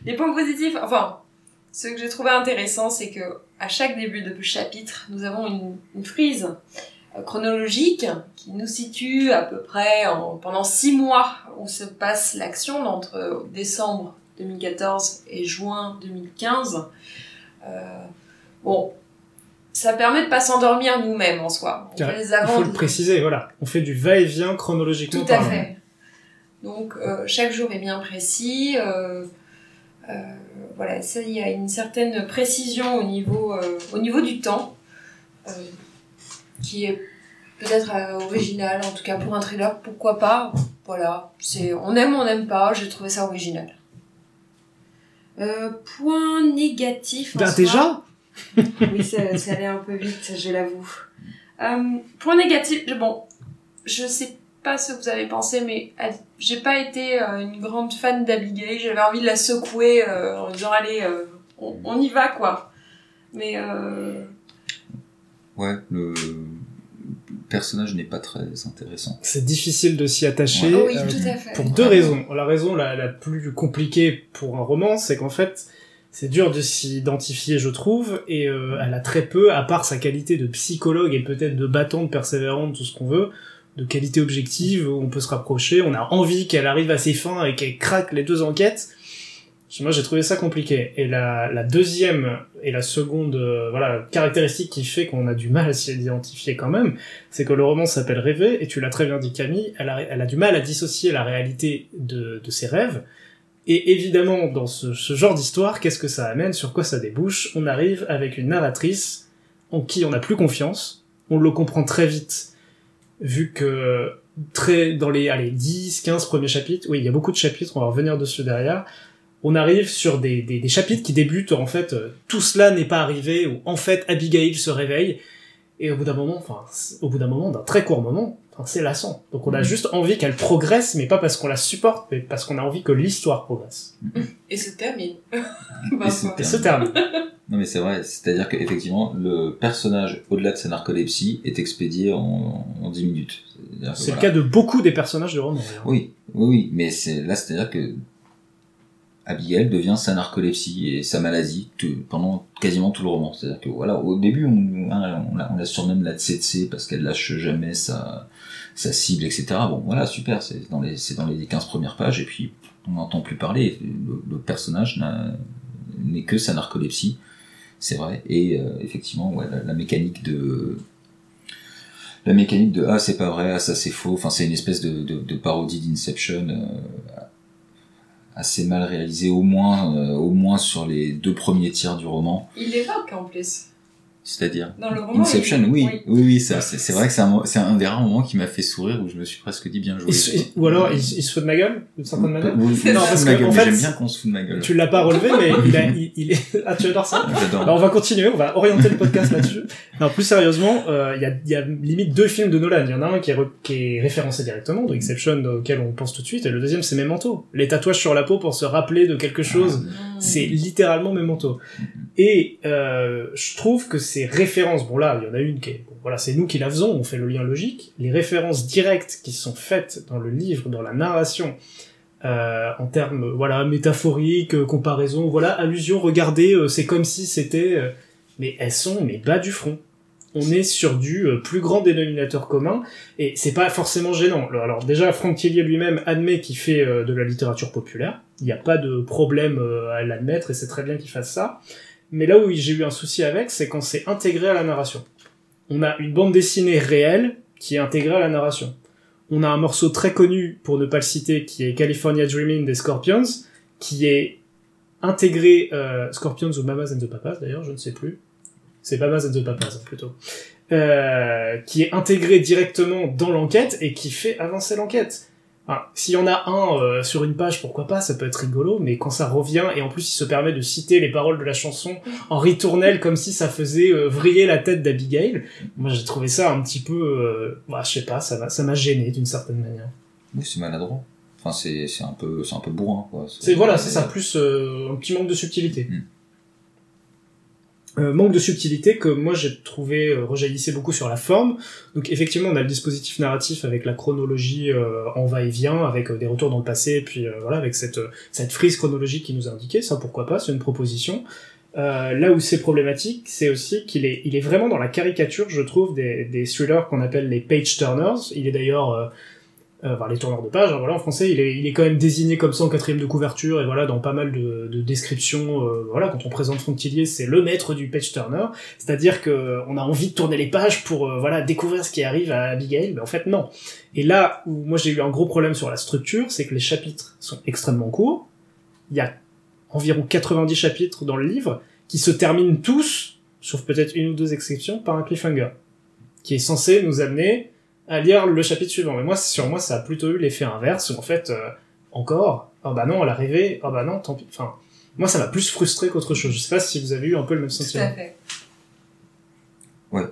les points positifs, enfin, ce que j'ai trouvé intéressant, c'est que à chaque début de chapitre, nous avons une, une frise chronologique qui nous situe à peu près en, pendant six mois où se passe l'action, entre décembre deux mille quatorze et juin deux mille quinze. Euh, bon... Ça permet de pas s'endormir nous-mêmes en soi. On les avant... Il faut le préciser, voilà. On fait du va-et-vient chronologiquement. Tout à parlant. Fait. Donc euh, chaque jour est bien précis. Euh, euh, voilà, ça, il y a une certaine précision au niveau, euh, au niveau du temps, euh, qui est peut-être euh, original, en tout cas pour un thriller, pourquoi pas. Voilà, c'est on aime, on n'aime pas. J'ai trouvé ça original. Euh, point négatif. Ben, déjà. Oui, ça, ça allait un peu vite, je l'avoue. Euh, point négatif, bon, je sais pas ce que vous avez pensé, mais elle, j'ai pas été euh, une grande fan d'Abigail. J'avais envie de la secouer euh, en disant allez, euh, on, on y va quoi. Mais euh... ouais, le personnage n'est pas très intéressant. C'est difficile de s'y attacher. Ouais. Oh, oui, euh, tout à fait. Pour deux raisons. La raison la, la plus compliquée pour un roman, c'est qu'en fait. C'est dur de s'identifier, je trouve, et euh, elle a très peu, à part sa qualité de psychologue et peut-être de battante, persévérante, tout ce qu'on veut, de qualité objective, où on peut se rapprocher, on a envie qu'elle arrive à ses fins et qu'elle craque les deux enquêtes. Moi, j'ai trouvé ça compliqué. Et la, la deuxième et la seconde euh, voilà, caractéristique qui fait qu'on a du mal à s'identifier quand même, c'est que le roman s'appelle « Rêver », et tu l'as très bien dit, Camille, elle a, elle a du mal à dissocier la réalité de, de ses rêves. Et évidemment, dans ce, ce genre d'histoire, qu'est-ce que ça amène? Sur quoi ça débouche? On arrive avec une narratrice en qui on n'a plus confiance. On le comprend très vite, vu que très dans les allez, dix, quinze premiers chapitres, oui, il y a beaucoup de chapitres, on va revenir dessus derrière, on arrive sur des, des, des chapitres qui débutent, en fait, euh, tout cela n'est pas arrivé, ou en fait, Abigail se réveille, et au bout d'un moment, enfin, au bout d'un moment, d'un très court moment, c'est lassant. Donc on a mmh. juste envie qu'elle progresse, mais pas parce qu'on la supporte, mais parce qu'on a envie que l'histoire progresse. Et se termine. Et se termine. termine. Non mais c'est vrai, c'est-à-dire qu'effectivement, le personnage, au-delà de sa narcolepsie, est expédié en, en dix minutes. C'est-à-dire que, c'est voilà. le cas de beaucoup des personnages de romans. Oui, oui, oui, mais c'est, là, c'est-à-dire que Abigail devient sa narcolepsie et sa maladie t- pendant quasiment tout le roman. C'est-à-dire que voilà, au début, on, hein, on, la, on la surnomme la Tsetse parce qu'elle lâche jamais sa, sa cible, et cetera. Bon, voilà, super, c'est dans les, c'est dans les quinze premières pages, et puis on n'entend plus parler. Le, le personnage n'a, n'est que sa narcolepsie, c'est vrai. Et euh, effectivement, ouais, la, la mécanique de... La mécanique de « Ah, c'est pas vrai, ah, ça c'est faux », enfin, c'est une espèce de, de, de parodie d'Inception euh, assez mal réalisée, au moins, euh, au moins sur les deux premiers tiers du roman. Il l'évoque en plus. C'est-à-dire dans le roman, Inception, oui, oui, oui, oui ça, c'est, c'est vrai que c'est un, c'est un des rares moments qui m'a fait sourire, où je me suis presque dit « bien joué ». Ou alors, il, il se fout de ma gueule, d'une certaine manière. Non, parce que, en fait, j'aime bien qu'on se fout de ma gueule. Tu l'as pas relevé, mais il a, il, il est... Ah, tu adores ça ? J'adore. Alors, on va continuer, on va orienter le podcast là-dessus. Non, plus sérieusement, il euh, y, a, y a limite deux films de Nolan. Il y en a un qui est, re... qui est référencé directement, de Inception, auquel on pense tout de suite, et le deuxième, c'est Memento. Les tatouages sur la peau pour se rappeler de quelque chose, ah, c'est littéralement Memento. Et euh, je trouve que ces références, bon là, il y en a une qui est... Bon, voilà, c'est nous qui la faisons, on fait le lien logique. Les références directes qui sont faites dans le livre, dans la narration... Euh, en termes voilà métaphoriques, euh, comparaison, voilà allusion, regardez, euh, c'est comme si c'était, euh, mais elles sont mais bas du front. On est sur du euh, plus grand dénominateur commun et c'est pas forcément gênant. Alors, alors déjà Franck Thilliez lui-même admet qu'il fait euh, de la littérature populaire, il n'y a pas de problème euh, à l'admettre et c'est très bien qu'il fasse ça. Mais là où j'ai eu un souci avec, c'est quand c'est intégré à la narration. On a une bande dessinée réelle qui est intégrée à la narration. On a un morceau très connu, pour ne pas le citer, qui est California Dreaming des Scorpions, qui est intégré, euh, Scorpions ou Mamas and the Papas, d'ailleurs, je ne sais plus. C'est Mamas and the Papas, plutôt. Euh, qui est intégré directement dans l'enquête et qui fait avancer l'enquête. Ah, s'il y en a un euh, sur une page, pourquoi pas, ça peut être rigolo, mais quand ça revient, et en plus il se permet de citer les paroles de la chanson en ritournelle comme si ça faisait euh, vriller la tête d'Abigail, moi j'ai trouvé ça un petit peu... Euh, bah, je sais pas, ça m'a, ça m'a gêné d'une certaine manière. Oui, c'est maladroit. Enfin, c'est, c'est, un, peu, c'est un peu bourrin, quoi. C'est, c'est, voilà, c'est ça, plus euh, un petit manque de subtilité. Mm. Euh, manque de subtilité que moi j'ai trouvé euh, rejaillissait beaucoup sur la forme. Donc effectivement on a le dispositif narratif avec la chronologie euh, en va-et-vient, avec euh, des retours dans le passé, et puis euh, voilà, avec cette euh, cette frise chronologique qui nous a indiqué, ça pourquoi pas, c'est une proposition. Euh, là où c'est problématique, c'est aussi qu'il est il est vraiment dans la caricature, je trouve, des des thrillers qu'on appelle les page turners. Il est d'ailleurs euh, euh, enfin, les tourneurs de pages, hein, voilà, en français, il est il est quand même désigné comme ça en quatrième de couverture, et voilà, dans pas mal de de descriptions, euh, voilà, quand on présente Franck Thilliez, c'est le maître du page turner, c'est-à-dire que on a envie de tourner les pages pour euh, voilà découvrir ce qui arrive à Abigail, mais en fait non. Et là où moi j'ai eu un gros problème sur la structure, c'est que les chapitres sont extrêmement courts. Il y a environ quatre-vingt-dix chapitres dans le livre qui se terminent tous, sauf peut-être une ou deux exceptions, par un cliffhanger qui est censé nous amener à lire le chapitre suivant. Mais moi, sur moi, ça a plutôt eu l'effet inverse, où en fait, euh, encore, ah oh bah non, à l'arrivée, ah oh bah non, tant pis. Enfin, moi, ça m'a plus frustré qu'autre chose. Je sais pas si vous avez eu un peu le même sentiment. Tout à fait. Ouais.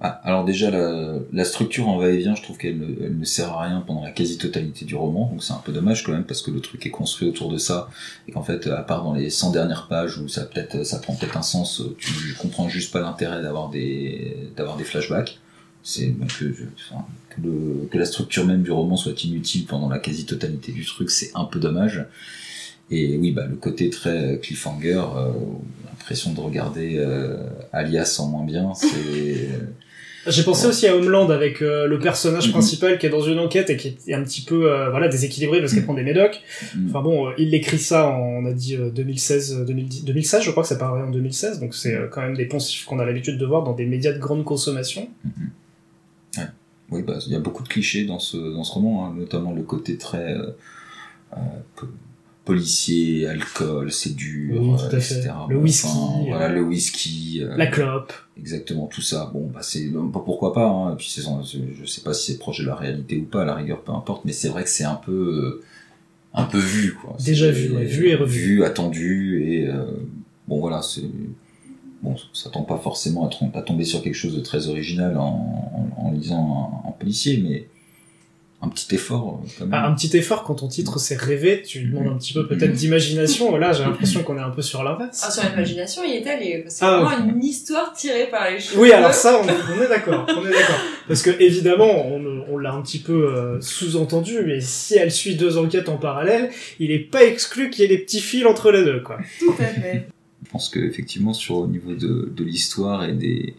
Ah, alors déjà, la, la structure en va-et-vient, je trouve qu'elle ne, elle ne sert à rien pendant la quasi-totalité du roman, donc c'est un peu dommage quand même, parce que le truc est construit autour de ça, et qu'en fait, à part dans les cent dernières pages, où ça, peut-être, ça prend peut-être un sens, tu comprends juste pas l'intérêt d'avoir des, d'avoir des flashbacks. C'est donc que, enfin, que, le, que la structure même du roman soit inutile pendant la quasi-totalité du truc, c'est un peu dommage. Et oui, bah le côté très cliffhanger, euh, l'impression de regarder euh, Alias en moins bien, c'est... J'ai pensé ouais. aussi à Homeland avec euh, le personnage mmh. principal qui est dans une enquête et qui est un petit peu euh, voilà déséquilibré parce qu'elle mmh. prend des médocs. Mmh. Enfin bon, euh, il écrit ça en, on a dit euh, deux mille seize, deux mille dix, deux mille seize, je crois que ça paraît en deux mille seize, donc c'est euh, quand même des poncifs qu'on a l'habitude de voir dans des médias de grande consommation. Mmh. Ouais. Oui, bah il y a beaucoup de clichés dans ce dans ce roman, hein, notamment le côté très euh, euh, policier, alcool, c'est dur, oui, euh, et cetera. Le bon, whisky, enfin, euh... voilà, le whisky, euh, la clope, exactement tout ça. Bon, bah c'est pourquoi pas. Hein. Et puis c'est, je sais pas si c'est proche de la réalité ou pas, à la rigueur, peu importe. Mais c'est vrai que c'est un peu un peu vu, quoi. Déjà c'est, vu, ouais, vu et revu, vu, attendu et euh, bon voilà, c'est bon, ça tend pas forcément à, trom- à tomber sur quelque chose de très original en, en, en lisant un, un policier, mais un petit effort quand même. Ah, un petit effort quand ton titre c'est rêver, tu demandes un petit peu peut-être d'imagination. Là, j'ai l'impression qu'on est un peu sur l'inverse. Ah, sur l'imagination, il est allé. C'est ah, vraiment okay. Une histoire tirée par les cheveux. Oui, alors ça, on est, on est d'accord, on est d'accord. Parce que évidemment, on, on l'a l'a un petit peu euh, sous-entendu, mais si elle suit deux enquêtes en parallèle, il est pas exclu qu'il y ait des petits fils entre les deux, quoi. Tout à fait. Je pense qu'effectivement, sur, au niveau de, de l'histoire et des,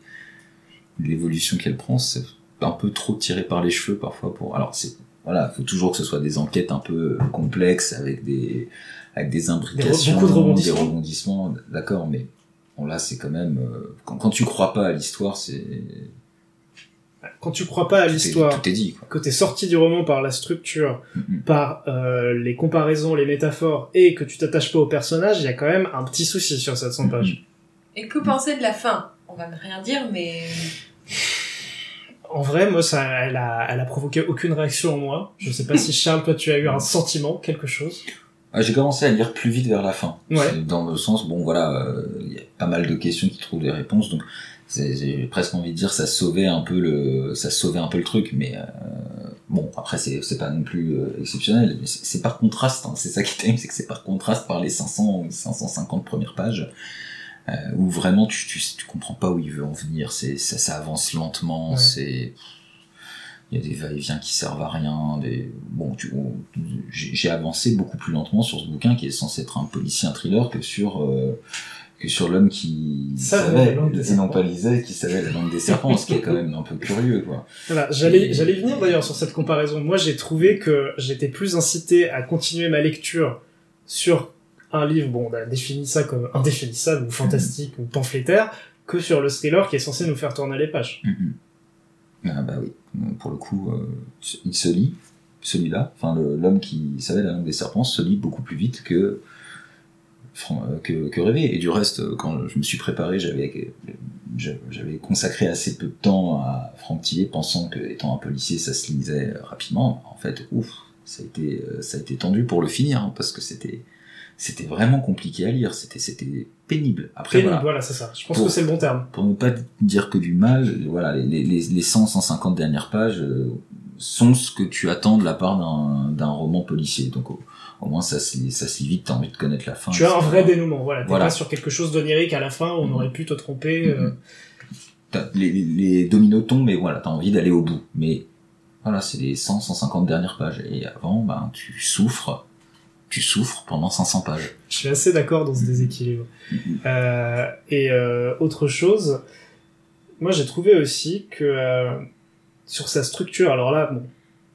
de l'évolution qu'elle prend, c'est un peu trop tiré par les cheveux parfois. Pour, alors, c'est, voilà, faut toujours que ce soit des enquêtes un peu complexes, avec des, avec des imbrications, des, re- de rebondissements. des rebondissements, d'accord, mais bon, là, c'est quand même... Euh, quand, quand tu crois pas à l'histoire, c'est... Quand tu crois pas à l'histoire, tout est, tout est dit, quoi. Que t'es sorti du roman par la structure, mm-hmm. par euh, les comparaisons, les métaphores, et que tu t'attaches pas au personnage, il y a quand même un petit souci sur sept cents mm-hmm. pages. Et que penser de la fin ? On va ne rien dire, mais... En vrai, moi, ça, elle a, elle a provoqué aucune réaction en moi. Je sais pas si Charles, toi, tu as eu un sentiment, quelque chose ? Ah, j'ai commencé à lire plus vite vers la fin. Ouais. Dans le sens, bon, voilà, il euh, y a pas mal de questions qui trouvent des réponses, donc... C'est, j'ai presque envie de dire ça sauvait un peu le ça sauvait un peu le truc, mais euh, bon après c'est c'est pas non plus euh, exceptionnel, mais c'est, c'est par contraste, hein, c'est ça qui t'aime, c'est que c'est par contraste par les cinq cents ou cinq cent cinquante premières pages euh, où vraiment tu tu tu comprends pas où il veut en venir, c'est ça ça avance lentement, ouais. c'est il y a des va-et-vient qui servent à rien, des bon tu j'ai, j'ai avancé beaucoup plus lentement sur ce bouquin qui est censé être un policier, un thriller, que sur euh, que sur l'homme qui savait, et non pas lisait, qui savait la langue des serpents, ce qui est quand même un peu curieux, quoi. Voilà, j'allais, et... j'allais venir d'ailleurs sur cette comparaison. Moi, j'ai trouvé que j'étais plus incité à continuer ma lecture sur un livre, bon, on a défini ça comme indéfinissable, ou fantastique, mm-hmm. ou pamphlétaire, que sur le thriller qui est censé nous faire tourner les pages. Mm-hmm. Ah bah oui, pour le coup, euh, il se lit, celui-là, enfin, le, l'homme qui savait la langue des serpents se lit beaucoup plus vite que... Que, que rêver. Et du reste, quand je me suis préparé, j'avais, j'avais consacré assez peu de temps à Franck Thilliez, pensant qu'étant un policier, ça se lisait rapidement. En fait, ouf, ça a été, ça a été tendu pour le finir, hein, parce que c'était, c'était vraiment compliqué à lire, c'était, c'était pénible. Après, pénible, voilà, voilà, c'est ça. Je pense pour, que c'est le bon terme. Pour ne pas dire que du mal, voilà, les, les, les cent à cent cinquante dernières pages sont ce que tu attends de la part d'un, d'un roman policier. Donc, au moins, ça se, ça se lit vite, t'as envie de connaître la fin. Tu as un vrai dénouement, voilà. T'es voilà. pas sur quelque chose d'onirique à la fin, on mmh. aurait pu te tromper. Euh... Mmh. Les, les dominos tombent, mais voilà, t'as envie d'aller au bout. Mais voilà, c'est les cent à cent cinquante dernières pages. Et avant, ben, tu souffres. Tu souffres pendant cinq cents pages. Je suis assez d'accord dans ce déséquilibre. Mmh. Euh, et euh, autre chose, moi j'ai trouvé aussi que euh, sur sa structure, alors là, bon,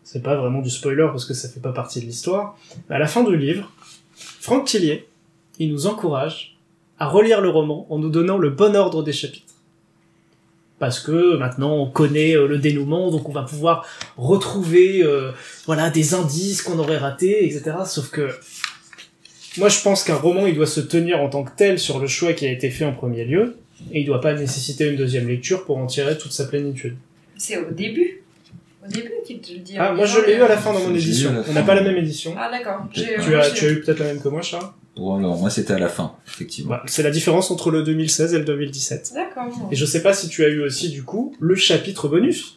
c'est pas vraiment du spoiler parce que ça fait pas partie de l'histoire. Mais à la fin du livre, Franck Thilliez, il nous encourage à relire le roman en nous donnant le bon ordre des chapitres. Parce que maintenant on connaît euh, le dénouement, donc on va pouvoir retrouver euh, voilà des indices qu'on aurait ratés, et cetera. Sauf que moi je pense qu'un roman il doit se tenir en tant que tel sur le choix qui a été fait en premier lieu, et il doit pas nécessiter une deuxième lecture pour en tirer toute sa plénitude. C'est au début. Au début, tu te le dis. Ah, moi je l'ai eu à la fin dans mon édition. On n'a pas la même édition. Ah, d'accord. J'ai... Tu, as, tu as eu peut-être la même que moi, Charles ? Bon, alors, moi c'était à la fin, effectivement. Bah, c'est la différence entre le deux mille seize et le deux mille dix-sept. D'accord. Et je sais pas si tu as eu aussi, du coup, le chapitre bonus.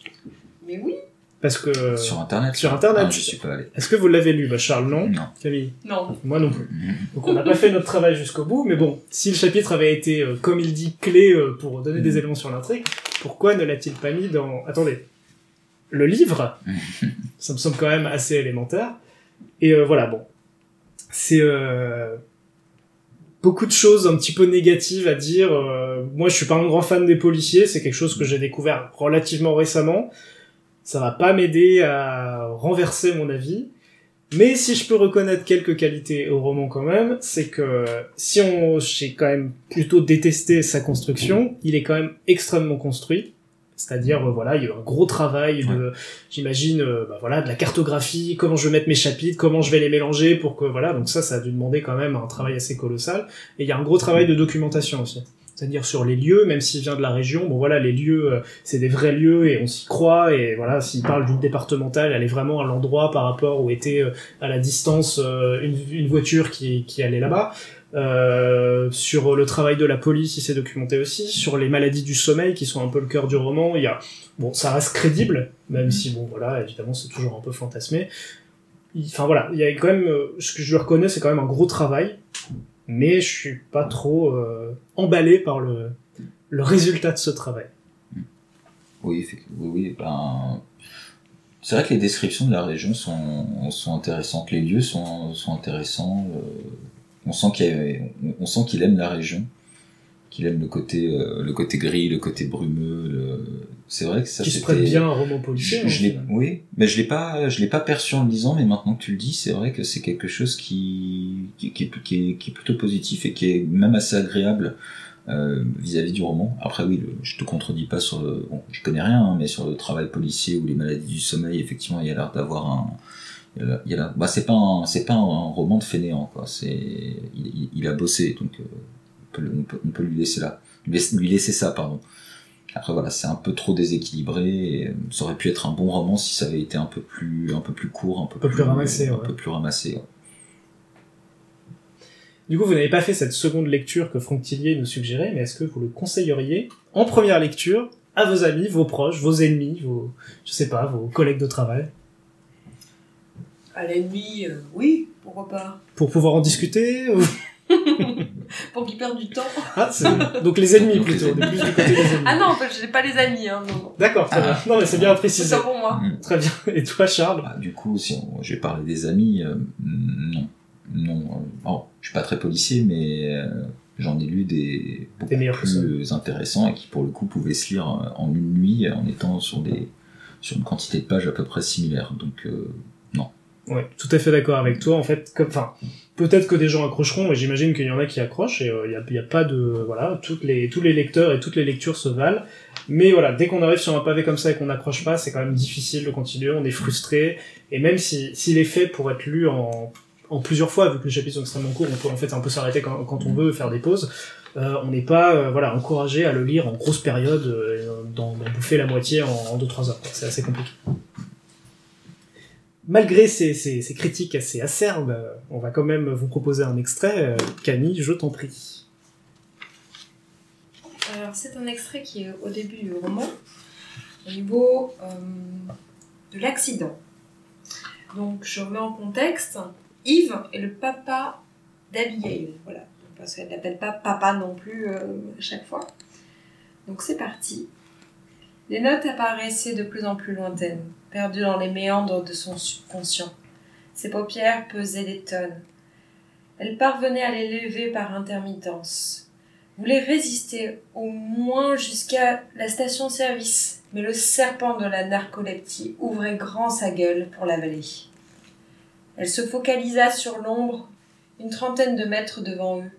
Mais oui. Parce que. Sur Internet. Sur Internet. Ah, je suis pas allé. Est-ce que vous l'avez lu ? Bah, Charles, non. Non. Camille ? Non. Moi non plus. Mm-hmm. Donc, on n'a pas fait notre travail jusqu'au bout, mais bon, si le chapitre avait été, euh, comme il dit, clé euh, pour donner mm-hmm. des éléments sur l'intrigue, pourquoi ne l'a-t-il pas mis dans. Attendez. Le livre, ça me semble quand même assez élémentaire. Et euh, voilà, bon, c'est euh, beaucoup de choses un petit peu négatives à dire. Euh, moi, je suis pas un grand fan des policiers. C'est quelque chose que j'ai découvert relativement récemment. Ça va pas m'aider à renverser mon avis. Mais si je peux reconnaître quelques qualités au roman quand même, c'est que si on, j'ai quand même plutôt détesté sa construction, il est quand même extrêmement construit. C'est-à-dire, euh, voilà, il y a eu un gros travail de, ouais. j'imagine, euh, bah, voilà, de la cartographie, comment je vais mettre mes chapitres, comment je vais les mélanger pour que, voilà, donc ça, ça a dû demander quand même un travail assez colossal. Et il y a un gros travail de documentation aussi. C'est-à-dire sur les lieux, même s'il vient de la région, bon voilà, les lieux, euh, c'est des vrais lieux et on s'y croit, et voilà, s'il parle d'une départementale, elle est vraiment à l'endroit par rapport où était, euh, à la distance, euh, une, une voiture qui, qui allait là-bas. Euh, sur le travail de la police, il s'est documenté aussi, sur les maladies du sommeil qui sont un peu le cœur du roman, il y a bon, ça reste crédible, même si bon voilà, évidemment c'est toujours un peu fantasmé. Il... Enfin voilà, il y a quand même euh, ce que je lui reconnais, c'est quand même un gros travail, mais je suis pas trop euh, emballé par le le résultat de ce travail. Oui, oui, oui, ben C'est vrai que les descriptions de la région sont, sont intéressantes, les lieux sont, sont intéressants, euh, on sent qu'il y a, on sent qu'il aime la région, qu'il aime le côté, euh, le côté gris, le côté brumeux, le... c'est vrai que ça qui se prête bien à un roman policier. Je, je l'ai, oui, mais je l'ai pas, je l'ai pas perçu en le lisant, mais maintenant que tu le dis, c'est vrai que c'est quelque chose qui, qui, qui, qui, est, qui est plutôt positif et qui est même assez agréable. Euh, vis-à-vis du roman. Après oui, le, je te contredis pas sur le, bon, je connais rien, hein, mais sur le travail policier ou les maladies du sommeil, effectivement, il y a l'air d'avoir un, il y a l'air, bah c'est pas un, c'est pas un, un roman de fainéant quoi. C'est, il, il, il a bossé, donc euh, on, peut, on, peut, on peut lui laisser là, lui laisser, lui laisser ça, pardon. Après voilà, c'est un peu trop déséquilibré. Et ça aurait pu être un bon roman si ça avait été un peu plus, un peu plus court, un peu, un peu plus, plus ramassé, un ouais. peu plus ramassé. Ouais. Du coup, vous n'avez pas fait cette seconde lecture que Franck Thilliez nous suggérait, mais est-ce que vous le conseilleriez en première lecture à vos amis, vos proches, vos ennemis, vos, je sais pas, vos collègues de travail? À l'ennemi, euh, oui, pourquoi pas. Pour pouvoir en discuter ou... Pour qu'ils perdent du temps. Ah, c'est... Donc les ennemis plutôt, plus du côté des ennemis. Ah non, j'ai pas les amis. Hein, non. D'accord, très ah, bien. Non, mais c'est bien précisé. C'est ça pour moi. Mmh. Très bien. Et toi, Charles? Bah, du coup, si on... je vais parler des amis, euh, non. Non, oh, je suis pas très policier, mais euh, j'en ai lu des beaucoup plus intéressants et qui pour le coup pouvaient se lire en une nuit en étant sur des sur une quantité de pages à peu près similaire. Donc euh, non. Ouais, tout à fait d'accord avec toi. En fait, comme, enfin, peut-être que des gens accrocheront, et j'imagine qu'il y en a qui accrochent. Et il euh, y, y a pas de voilà, toutes les tous les lecteurs et toutes les lectures se valent. Mais voilà, dès qu'on arrive sur un pavé comme ça et qu'on n'accroche pas, c'est quand même difficile de continuer. On est frustré, et même si s'il est fait pour être lu en en plusieurs fois, vu que les chapitres sont extrêmement courts, on peut en fait un peu s'arrêter quand, quand on veut, faire des pauses. Euh, on n'est pas euh, voilà encouragé à le lire en grosse période, euh, d'en, d'en bouffer la moitié en deux trois heures. C'est assez compliqué. Malgré ces, ces, ces critiques assez acerbes, on va quand même vous proposer un extrait. Camille, je t'en prie. Alors c'est un extrait qui est au début du roman, au niveau euh, de l'accident. Donc je remets en contexte... Yves est le papa d'Abigail, voilà, parce qu'elle ne l'appelle pas papa non plus euh, à chaque fois. Donc c'est parti. Les notes apparaissaient de plus en plus lointaines, perdues dans les méandres de son subconscient. Ses paupières pesaient des tonnes. Elle parvenait à les lever par intermittence. Voulait résister au moins jusqu'à la station-service, mais le serpent de la narcoleptie ouvrait grand sa gueule pour l'avaler. Elle se focalisa sur l'ombre, une trentaine de mètres devant eux.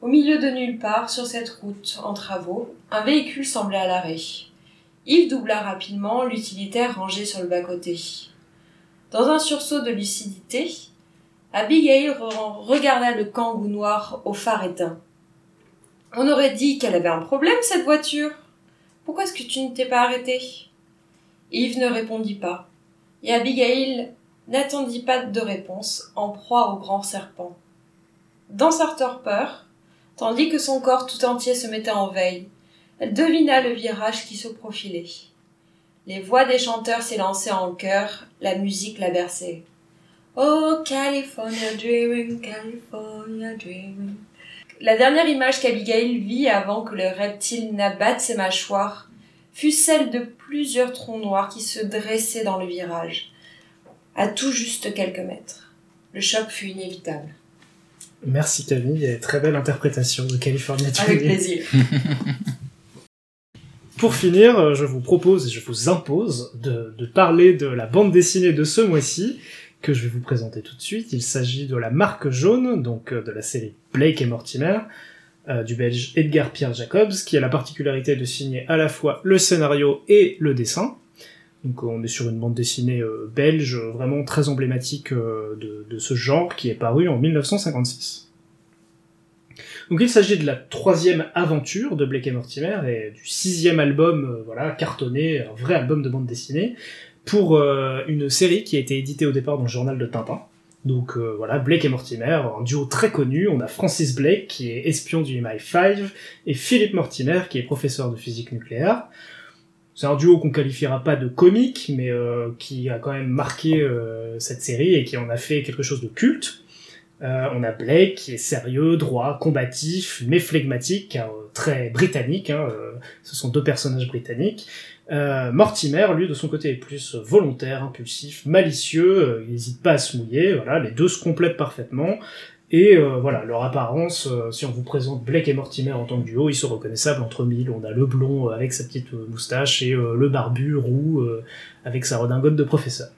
Au milieu de nulle part, sur cette route en travaux, un véhicule semblait à l'arrêt. Yves doubla rapidement l'utilitaire rangé sur le bas-côté. Dans un sursaut de lucidité, Abigail regarda le Kangoo noir au phare éteint. « On aurait dit qu'elle avait un problème, cette voiture. Pourquoi est-ce que tu ne t'es pas arrêtée ?» Yves ne répondit pas, et Abigail... n'attendit pas de réponse, en proie au grand serpent. Dans sa torpeur, tandis que son corps tout entier se mettait en veille, elle devina le virage qui se profilait. Les voix des chanteurs s'élançaient en chœur, la musique la berçait. Oh, California dreaming, California dreaming. La dernière image qu'Abigail vit avant que le reptile n'abatte ses mâchoires fut celle de plusieurs troncs noirs qui se dressaient dans le virage. À tout juste quelques mètres. Le choc fut inévitable. Merci Camille, et très belle interprétation de California Dreaming. Avec plaisir. Pour finir, je vous propose et je vous impose de, de parler de la bande dessinée de ce mois-ci, que je vais vous présenter tout de suite. Il s'agit de La Marque Jaune, donc de la série Blake et Mortimer, euh, du belge Edgar Pierre Jacobs, qui a la particularité de signer à la fois le scénario et le dessin. Donc on est sur une bande dessinée euh, belge vraiment très emblématique euh, de, de ce genre qui est parue en dix-neuf cent cinquante-six. Donc il s'agit de la troisième aventure de Blake et Mortimer et du sixième album euh, voilà cartonné, un vrai album de bande dessinée, pour euh, une série qui a été éditée au départ dans le Journal de Tintin. Donc euh, voilà, Blake et Mortimer, un duo très connu. On a Francis Blake qui est espion du M I cinq et Philippe Mortimer qui est professeur de physique nucléaire. C'est un duo qu'on qualifiera pas de comique, mais euh, qui a quand même marqué euh, cette série et qui en a fait quelque chose de culte. Euh, on a Blake qui est sérieux, droit, combatif, mais flegmatique, hein, très britannique. Hein, euh, ce sont deux personnages britanniques. Euh, Mortimer, lui, de son côté, est plus volontaire, impulsif, malicieux. Euh, il n'hésite pas à se mouiller. Voilà, les deux se complètent parfaitement. Et euh, voilà, leur apparence, euh, si on vous présente Blake et Mortimer en tant que duo, ils sont reconnaissables entre mille. On a le blond avec sa petite euh, moustache et euh, le barbu roux euh, avec sa redingote de professeur.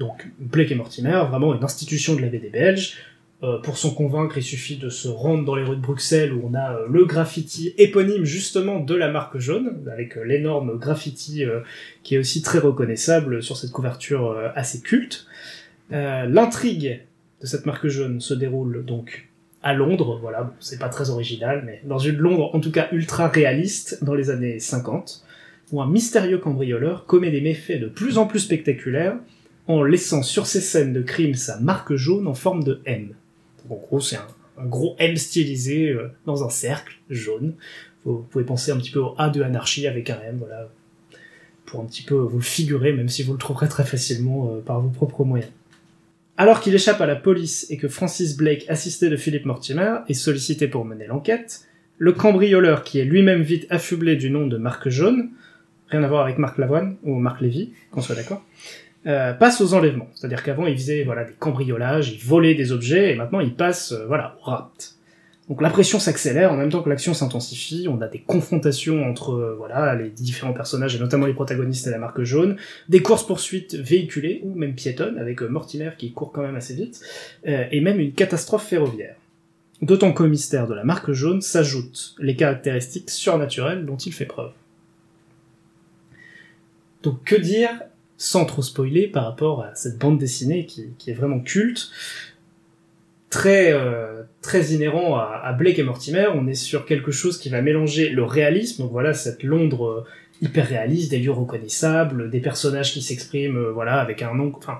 Donc Blake et Mortimer, vraiment une institution de la B D belge. Euh, pour s'en convaincre, il suffit de se rendre dans les rues de Bruxelles où on a euh, le graffiti éponyme justement de la marque jaune, avec euh, l'énorme graffiti euh, qui est aussi très reconnaissable sur cette couverture euh, assez culte. Euh, l'intrigue de cette marque jaune se déroule donc à Londres, voilà, bon, c'est pas très original, mais dans une Londres en tout cas ultra réaliste dans les années cinquante, où un mystérieux cambrioleur commet des méfaits de plus en plus spectaculaires en laissant sur ses scènes de crime sa marque jaune en forme de M. En gros, c'est un, un gros M stylisé euh, dans un cercle jaune. Vous, vous pouvez penser un petit peu au A de Anarchie avec un M, voilà, pour un petit peu vous le figurer, même si vous le trouverez très facilement euh, par vos propres moyens. Alors qu'il échappe à la police et que Francis Blake, assisté de Philippe Mortimer, est sollicité pour mener l'enquête, le cambrioleur, qui est lui-même vite affublé du nom de Marque Jaune, rien à voir avec Marc Lavoine ou Marc Lévy, qu'on soit d'accord, Euh, passe aux enlèvements, c'est-à-dire qu'avant il faisait voilà des cambriolages, il volait des objets et maintenant il passe euh, voilà au rapt. Donc la pression s'accélère en même temps que l'action s'intensifie. On a des confrontations entre euh, voilà les différents personnages et notamment les protagonistes de la marque jaune, des courses-poursuites véhiculées ou même piétonnes avec euh, Mortimer qui court quand même assez vite euh, et même une catastrophe ferroviaire. D'autant qu'au mystère de la marque jaune s'ajoutent les caractéristiques surnaturelles dont il fait preuve. Donc que dire sans trop spoiler par rapport à cette bande dessinée qui, qui est vraiment culte, très euh, très inhérent à, à Blake et Mortimer. On est sur quelque chose qui va mélanger le réalisme, donc voilà cette Londres hyper réaliste, des lieux reconnaissables, des personnages qui s'expriment euh, voilà avec un nom, enfin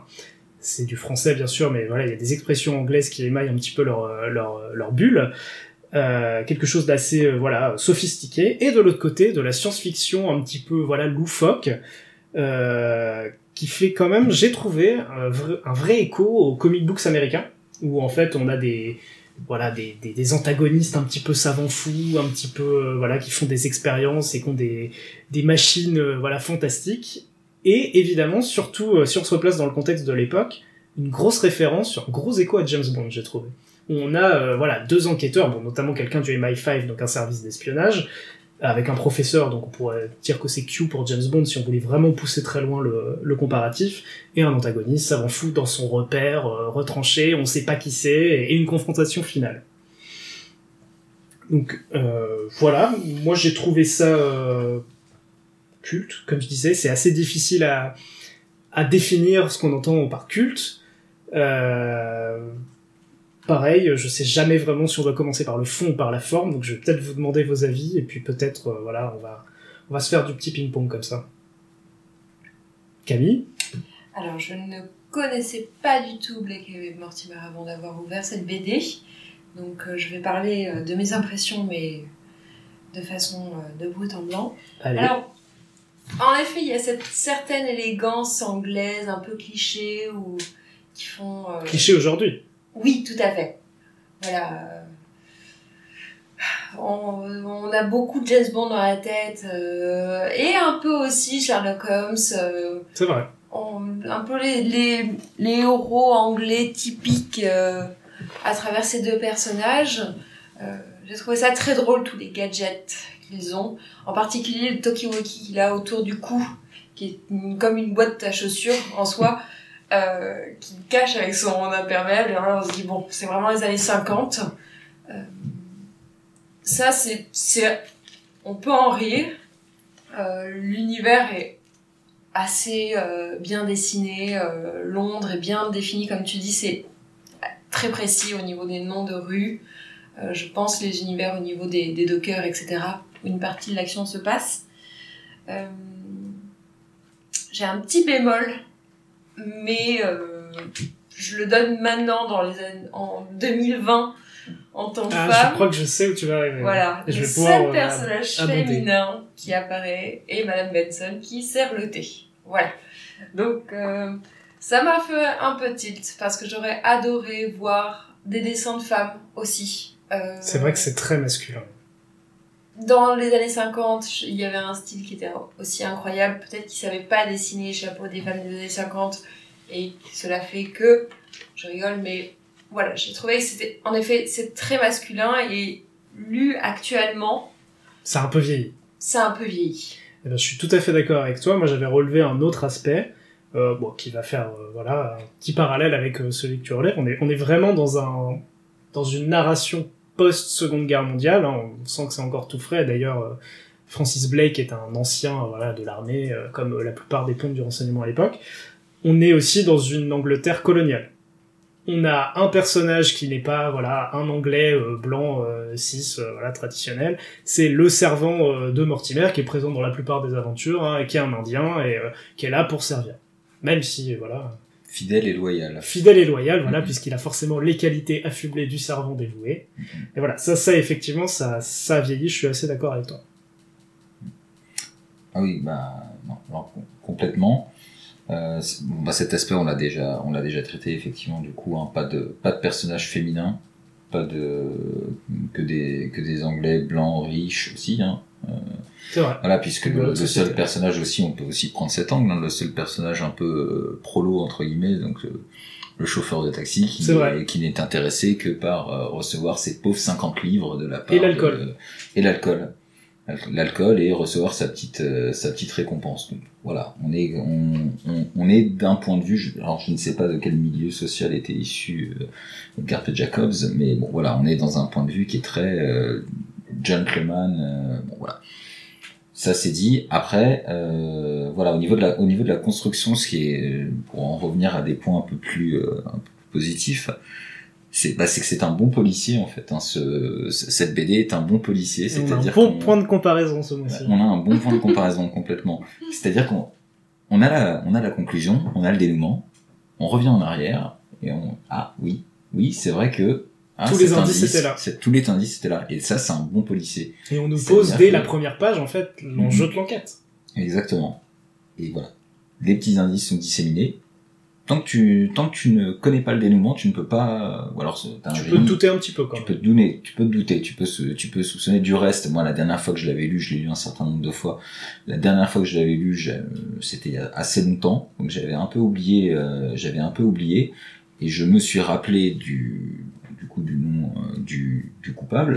c'est du français bien sûr, mais voilà il y a des expressions anglaises qui émaillent un petit peu leur leur leur bulle. Euh, quelque chose d'assez euh, voilà sophistiqué, et de l'autre côté de la science-fiction un petit peu voilà loufoque. Euh, qui fait quand même, j'ai trouvé un vrai, un vrai écho aux comic books américains, où en fait on a des voilà des, des, des antagonistes un petit peu savants fous, un petit peu euh, voilà qui font des expériences et qui ont des des machines euh, voilà fantastiques, et évidemment surtout euh, si on se replace dans le contexte de l'époque, une grosse référence, sur gros écho à James Bond, j'ai trouvé. On a euh, voilà deux enquêteurs, bon notamment quelqu'un du M I cinq, donc un service d'espionnage, avec un professeur, donc on pourrait dire que c'est Q pour James Bond si on voulait vraiment pousser très loin le, le comparatif, et un antagoniste savant fou dans son repère, euh, retranché, on sait pas qui c'est, et une confrontation finale. Donc euh, voilà, moi j'ai trouvé ça euh, culte, comme je disais, c'est assez difficile à, à définir ce qu'on entend par culte. Euh... Pareil, je sais jamais vraiment si on doit commencer par le fond ou par la forme, donc je vais peut-être vous demander vos avis, et puis peut-être, euh, voilà, on va, on va se faire du petit ping-pong comme ça. Camille ? Alors, je ne connaissais pas du tout Blake et Mortimer avant d'avoir ouvert cette B D, donc euh, je vais parler euh, de mes impressions, mais de façon euh, de brut en blanc. Allez. Alors, en effet, il y a cette certaine élégance anglaise, un peu cliché, ou qui font... Euh... Cliché aujourd'hui ? Oui, tout à fait. Voilà. On, on a beaucoup de James Bond dans la tête, euh, et un peu aussi Sherlock Holmes. Euh, C'est vrai. On, un peu les, les, les héros anglais typiques euh, à travers ces deux personnages. Euh, j'ai trouvé ça très drôle, tous les gadgets qu'ils ont. En particulier le talkie-walkie qu'il a autour du cou, qui est une, comme une boîte à chaussures en soi. Euh, qui cache avec son imperméable, et là on se dit bon, c'est vraiment les années cinquante. Euh, ça c'est, c'est, on peut en rire. Euh, l'univers est assez euh, bien dessiné, euh, Londres est bien défini, comme tu dis, c'est très précis au niveau des noms de rues. Euh, je pense les univers au niveau des, des dockers, et cetera. Une partie de l'action se passe. Euh, j'ai un petit bémol. Mais euh, je le donne maintenant dans les années, en deux mille vingt en tant que ah, femme. Je crois que je sais où tu vas arriver. Voilà, et le seul personnage euh, féminin qui apparaît est Madame Benson qui sert le thé. Voilà. Donc euh, Ça m'a fait un peu tilt, parce que j'aurais adoré voir des dessins de femmes aussi. Euh... C'est vrai que c'est très masculin. Dans les années cinquante, il y avait un style qui était aussi incroyable. Peut-être qu'ils ne savaient pas dessiner les chapeaux des femmes des années cinquante, et cela fait que... Je rigole, mais voilà, j'ai trouvé que c'était... En effet, c'est très masculin, et lu actuellement... C'est un peu vieilli. C'est un peu vieilli. Eh ben, je suis tout à fait d'accord avec toi. Moi, j'avais relevé un autre aspect... Euh, bon, qui va faire euh, voilà, un petit parallèle avec euh, celui que tu relèves. On est, on est vraiment dans, un, dans une narration post-Seconde Guerre mondiale. Hein. On sent que c'est encore tout frais. D'ailleurs, euh, Francis Blake est un ancien euh, voilà, de l'armée, euh, comme euh, la plupart des pompes du renseignement à l'époque. On est aussi dans une Angleterre coloniale. On a un personnage qui n'est pas voilà, un Anglais euh, blanc euh, cis euh, voilà, traditionnel. C'est le servant euh, de Mortimer, qui est présent dans la plupart des aventures, hein, et qui est un Indien et euh, qui est là pour servir. Même si, voilà... Fidèle et loyal. Fidèle et loyal, voilà, mm-hmm. puisqu'il a forcément les qualités affublées du servant dévoué. Mm-hmm. Et voilà, ça, ça effectivement, ça, ça vieillit, je suis assez d'accord avec toi. Ah oui, bah, non, alors, complètement. Euh, bah, cet aspect, on l'a déjà, on l'a déjà traité, effectivement, du coup, hein, pas de, pas de personnage féminin, pas de... que des, que des Anglais blancs, riches aussi, hein. Euh, c'est vrai. Voilà, puisque le, le seul personnage aussi, on peut aussi prendre cet angle, hein, le seul personnage un peu euh, prolo entre guillemets, donc euh, le chauffeur de taxi qui, n'est, qui n'est intéressé que par euh, recevoir ses pauvres cinquante livres de la part et l'alcool de, et l'alcool l'alcool et recevoir sa petite euh, sa petite récompense. Donc voilà, on est on on, on est d'un point de vue, je, alors je ne sais pas de quel milieu social était issu euh, Edgar Pierre Jacobs, mais bon voilà, on est dans un point de vue qui est très euh, gentleman, euh, bon voilà, ça c'est dit. Après, euh, voilà, au niveau de la, au niveau de la construction, ce qui est, pour en revenir à des points un peu plus, euh, un peu plus positifs, c'est, bah, c'est que c'est un bon policier en fait. Hein, ce, cette B D est un bon policier, c'est-à-dire qu'on a un bon point de comparaison ce mois-ci. On a un bon point de comparaison complètement. C'est-à-dire qu'on, on a la, on a la conclusion, on a le dénouement, on revient en arrière et on, ah oui, oui, c'est vrai que. Ah, tous les indices indice, étaient là. C'est, tous les indices étaient là. Et ça, c'est un bon policier. Et on nous c'est pose dès que... la première page, en fait, l'enjeu mmh. de l'enquête. Exactement. Et voilà. Les petits indices sont disséminés. Tant que tu, tant que tu ne connais pas le dénouement, tu ne peux pas, ou alors, t'as un tu génie. peux te douter un petit peu, quand même. Tu peux te douter, tu peux te douter, tu peux, tu peux soupçonner du reste. Moi, la dernière fois que je l'avais lu, je l'ai lu un certain nombre de fois. La dernière fois que je l'avais lu, c'était il y a assez longtemps. Donc, j'avais un peu oublié, euh, j'avais un peu oublié. Et je me suis rappelé du, du coup du nom euh, du, du coupable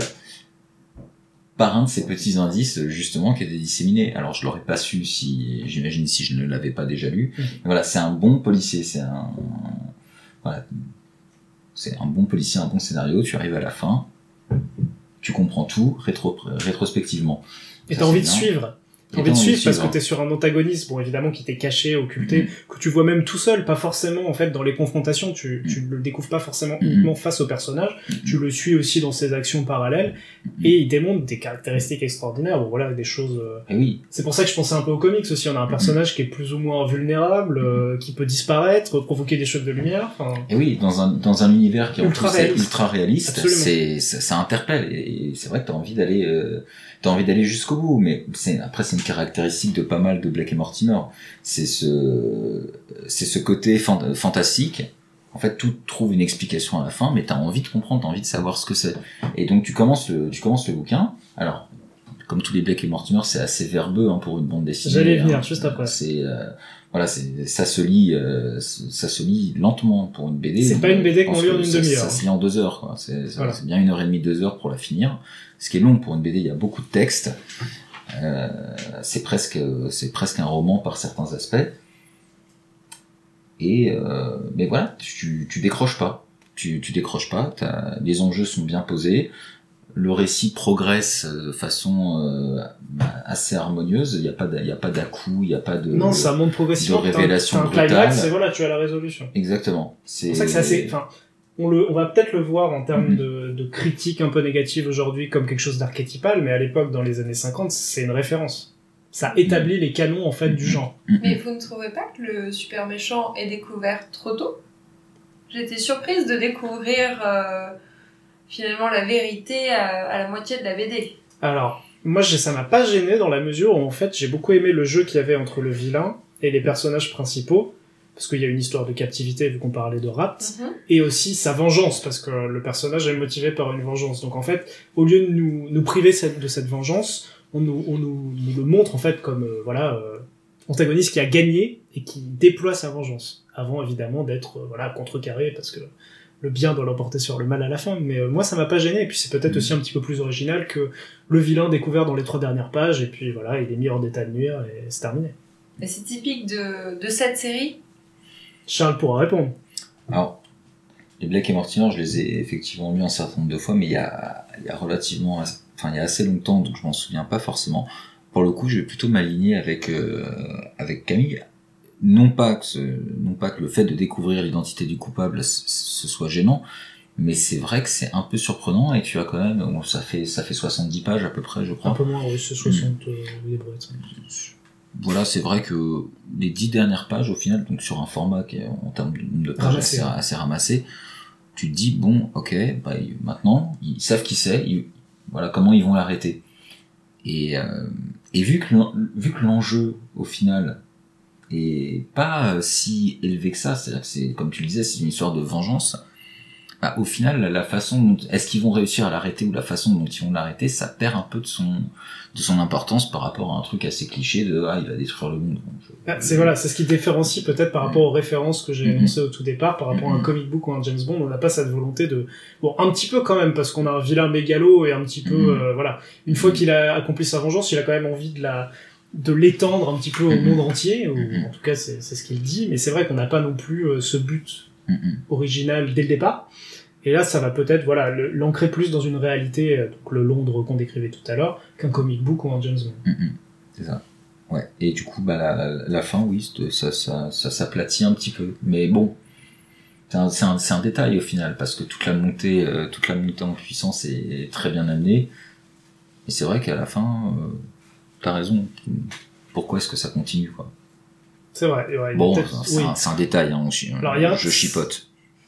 par un de ces petits indices justement qui étaient disséminés. Alors je l'aurais pas su, si j'imagine, si je ne l'avais pas déjà lu. Mmh. Voilà, c'est un bon policier, c'est un voilà, c'est un bon policier, un bon scénario. Tu arrives à la fin, tu comprends tout rétro, rétrospectivement. Et ça, t'as envie de suivre. T'as envie de suivre parce que t'es sur un antagoniste, bon évidemment qui t'est caché, occulté, mm-hmm. que tu vois même tout seul, pas forcément en fait dans les confrontations, tu, mm-hmm. tu le découvres pas forcément mm-hmm. uniquement face au personnage, mm-hmm. tu le suis aussi dans ses actions parallèles, mm-hmm. et il démontre des caractéristiques extraordinaires, bon voilà, des choses... Et oui. C'est pour ça que je pensais un peu aux comics aussi, on a un personnage mm-hmm. qui est plus ou moins vulnérable, euh, qui peut disparaître, provoquer des chocs de lumière, enfin... Et oui, dans un, dans un univers qui est ultra réaliste, ultra réaliste c'est, ça, ça interpelle, et c'est vrai que t'as envie d'aller... Euh... T'as envie d'aller jusqu'au bout, mais c'est, après c'est une caractéristique de pas mal de Blake et Mortimer. C'est ce, c'est ce côté fant- fantastique. En fait, tout trouve une explication à la fin, mais t'as envie de comprendre, t'as envie de savoir ce que c'est. Et donc tu commences le, tu commences le bouquin. Alors, comme tous les Blake et Mortimer, c'est assez verbeux hein, pour une bande dessinée. J'allais venir hein, juste après. C'est euh, voilà, c'est ça se lit, euh, ça se lit lentement pour une B D. C'est pas une B D qu'on lit en une demi-heure. Ça se lit en deux heures, quoi. C'est, ça, voilà. C'est bien une heure et demie, deux heures pour la finir. Ce qui est long pour une B D, il y a beaucoup de textes. Euh, c'est presque, c'est presque un roman par certains aspects. Et euh, mais voilà, tu, tu décroches pas. Tu, tu décroches pas. T'as, les enjeux sont bien posés. Le récit progresse de façon euh, assez harmonieuse. Il n'y a pas, il y a pas d'à-coups, il y a pas de non, ça monte progressivement. De révélation brutale. Climax, c'est voilà, tu as la résolution. Exactement. C'est, c'est pour ça que c'est assez. Enfin, on le, on va peut-être le voir en termes mmh. de, de critique un peu négative aujourd'hui comme quelque chose d'archétypal, mais à l'époque, dans les années cinquante, c'est une référence. Ça établit mmh. les canons en fait du genre. Mais vous ne trouvez pas que le super méchant est découvert trop tôt ? J'étais surprise de découvrir. Euh... Finalement, la vérité à, à la moitié de la B D. Alors, moi, je, ça m'a pas gêné dans la mesure où, en fait, j'ai beaucoup aimé le jeu qu'il y avait entre le vilain et les personnages principaux. parce qu'il y a une histoire de captivité vu qu'on parlait de rapt, mm-hmm. et aussi sa vengeance, parce que le personnage est motivé par une vengeance. Donc en fait, au lieu de nous, nous priver cette, de cette vengeance, on nous, on nous, nous le montre en fait comme euh, voilà euh, antagoniste qui a gagné et qui déploie sa vengeance, avant évidemment d'être euh, voilà contrecarré, parce que le bien doit l'emporter sur le mal à la fin. Mais euh, moi ça m'a pas gêné, et puis c'est peut-être mmh. aussi un petit peu plus original que le vilain découvert dans les trois dernières pages, et puis voilà, il est mis hors d'état de nuire et c'est terminé. Mais c'est typique de, de cette série. Charles pourra répondre. Alors, les Black et Mortimer, je les ai effectivement lus un certain nombre de fois, mais il y a, il y a relativement, enfin il y a assez longtemps, donc je m'en souviens pas forcément. Pour le coup, je vais plutôt m'aligner avec euh, avec Camille. Non pas que ce, non pas que le fait de découvrir l'identité du coupable ce soit gênant, mais c'est vrai que c'est un peu surprenant, et tu as quand même, bon, ça fait ça fait soixante-dix pages à peu près, je crois. Un peu moins, oui, c'est soixante mmh. euh, les brouettes. Voilà, c'est vrai que les dix dernières pages, au final, donc sur un format qui est en termes de nombre de pages assez, assez ramassé, tu te dis, bon, ok, bah, maintenant, ils savent qui c'est, ils, voilà, comment ils vont l'arrêter. Et, euh, et vu que, vu que l'enjeu, au final, est pas si élevé que ça, c'est-à-dire que c'est, comme tu le disais, c'est une histoire de vengeance, bah, au final, la façon dont, est-ce qu'ils vont réussir à l'arrêter, ou la façon dont ils vont l'arrêter, ça perd un peu de son, de son importance par rapport à un truc assez cliché de, ah, il va détruire le monde. Bon, je... ah, c'est voilà, c'est ce qui différencie peut-être par rapport aux références que j'ai annoncées mm-hmm. au tout départ, par rapport mm-hmm. à un comic book ou un James Bond, on n'a pas cette volonté de, bon, un petit peu quand même, parce qu'on a un vilain mégalo et un petit peu, mm-hmm. euh, voilà. Une fois mm-hmm. qu'il a accompli sa vengeance, il a quand même envie de la, de l'étendre un petit peu au mm-hmm. monde entier, ou mm-hmm. en tout cas, c'est, c'est ce qu'il dit, mais c'est vrai qu'on n'a pas non plus euh, ce but mm-hmm. original dès le départ. Et là, ça va peut-être, voilà, le, l'ancrer plus dans une réalité, donc le Londres qu'on décrivait tout à l'heure, qu'un comic book ou un James Bond. Mm-hmm. C'est ça. Ouais. Et du coup, bah, la, la fin, oui, ça, ça, ça s'aplatit un petit peu. Mais bon, c'est un, c'est un, c'est un détail au final, parce que toute la montée, euh, toute la montée en puissance est très bien amenée. Et c'est vrai qu'à la fin, euh, t'as raison. Pourquoi est-ce que ça continue, quoi? C'est vrai. Ouais, bon, c'est, oui. un, c'est un détail. Hein, on, Alors, a... Je chipote.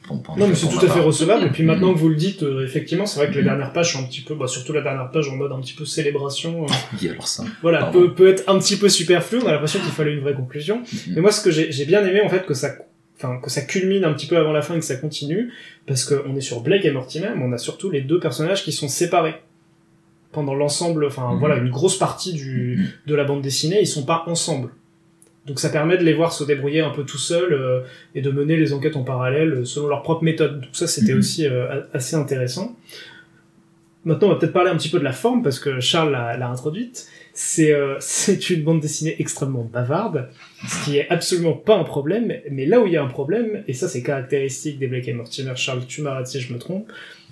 Bon, non, mais c'est tout à fait recevable. Et puis maintenant que vous le dites, euh, effectivement, c'est vrai que les dernières pages sont un petit peu, bah, surtout la dernière page en mode un petit peu célébration. Euh, alors ça. Voilà, peut, peut être un petit peu superflu. On a l'impression qu'il fallait une vraie conclusion. Mm-hmm. Mais moi, ce que j'ai, j'ai bien aimé, en fait, que ça, enfin, que ça culmine un petit peu avant la fin et que ça continue, parce que on est sur Blake et Mortimer, mais on a surtout les deux personnages qui sont séparés pendant l'ensemble. Enfin, mm-hmm. voilà, une grosse partie du mm-hmm. de la bande dessinée, ils sont pas ensemble. Donc ça permet de les voir se débrouiller un peu tout seuls euh, et de mener les enquêtes en parallèle selon leur propre méthode. Donc ça, c'était mmh. aussi euh, assez intéressant. Maintenant, on va peut-être parler un petit peu de la forme, parce que Charles l'a, l'a introduite. C'est, euh, c'est une bande dessinée extrêmement bavarde, ce qui est absolument pas un problème. Mais là où il y a un problème, et ça c'est caractéristique des Blake et Mortimer, Charles, tu m'arrêtes si je me trompe,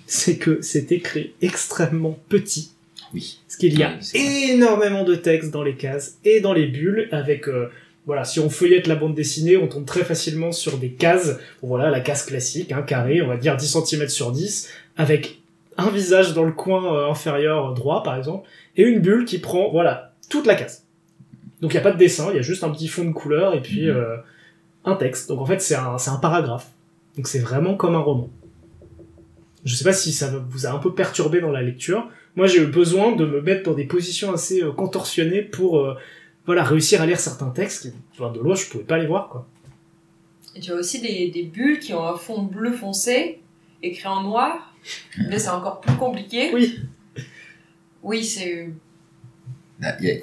c'est que c'est écrit extrêmement petit. Oui. Parce qu'il y a oui, énormément de textes dans les cases et dans les bulles, avec... Euh, Voilà, si on feuillette la bande dessinée, on tombe très facilement sur des cases. Bon, voilà, la case classique, hein, carré, on va dire dix centimètres sur dix, avec un visage dans le coin euh, inférieur droit, par exemple, et une bulle qui prend, voilà, toute la case. Donc il n'y a pas de dessin, il y a juste un petit fond de couleur et puis euh, un texte. Donc en fait, c'est un, c'est un paragraphe. Donc c'est vraiment comme un roman. Je ne sais pas si ça vous a un peu perturbé dans la lecture. Moi, j'ai eu besoin de me mettre dans des positions assez euh, contorsionnées pour... Euh, Voilà, réussir à lire certains textes, qui, enfin, de loin, je pouvais pas les voir, quoi. Et tu as aussi des, des bulles qui ont un fond bleu foncé, écrit en noir, mais c'est encore plus compliqué. Oui. Oui, c'est... Ah, y a...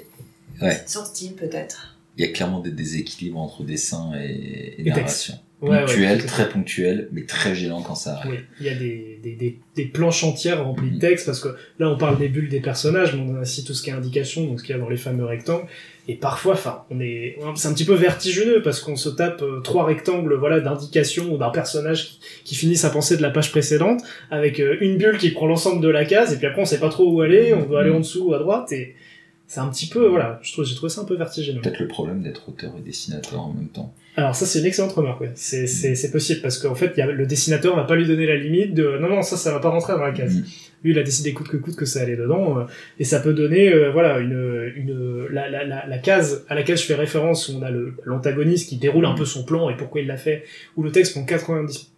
ouais. C'est sorti, peut-être. Il y a clairement des déséquilibres entre dessin et, et, et narration. Texte. Ouais, ponctuel, ouais, très ponctuel, mais très gênant quand ça arrive. Oui, il y a des, des, des, des planches entières remplies mmh. de texte, parce que là, on parle des bulles des personnages, mais on a aussi tout ce qui est indication, donc ce qu'il y a dans les fameux rectangles. Et parfois, enfin, on est, c'est un petit peu vertigineux, parce qu'on se tape euh, trois rectangles, voilà, d'indication ou d'un personnage qui, qui finit sa pensée de la page précédente, avec euh, une bulle qui prend l'ensemble de la case, et puis après, on sait pas trop où aller, on doit aller en dessous ou à droite, et c'est un petit peu, voilà, je trouve, j'ai trouvé ça un peu vertigineux. Peut-être le problème d'être auteur et dessinateur en même temps. Alors ça, c'est une excellente remarque, ouais. C'est, mmh. c'est, c'est possible, parce qu'en fait, y a, le dessinateur va pas lui donner la limite de, non, non, ça, ça va pas rentrer dans la case. Mmh. Lui, il a décidé coûte que coûte que ça allait dedans, euh, et ça peut donner, euh, voilà, une, une, la, la, la, la case à laquelle je fais référence, où on a le, l'antagoniste qui déroule un peu son plan et pourquoi il l'a fait, où le texte prend quatre-vingt-dix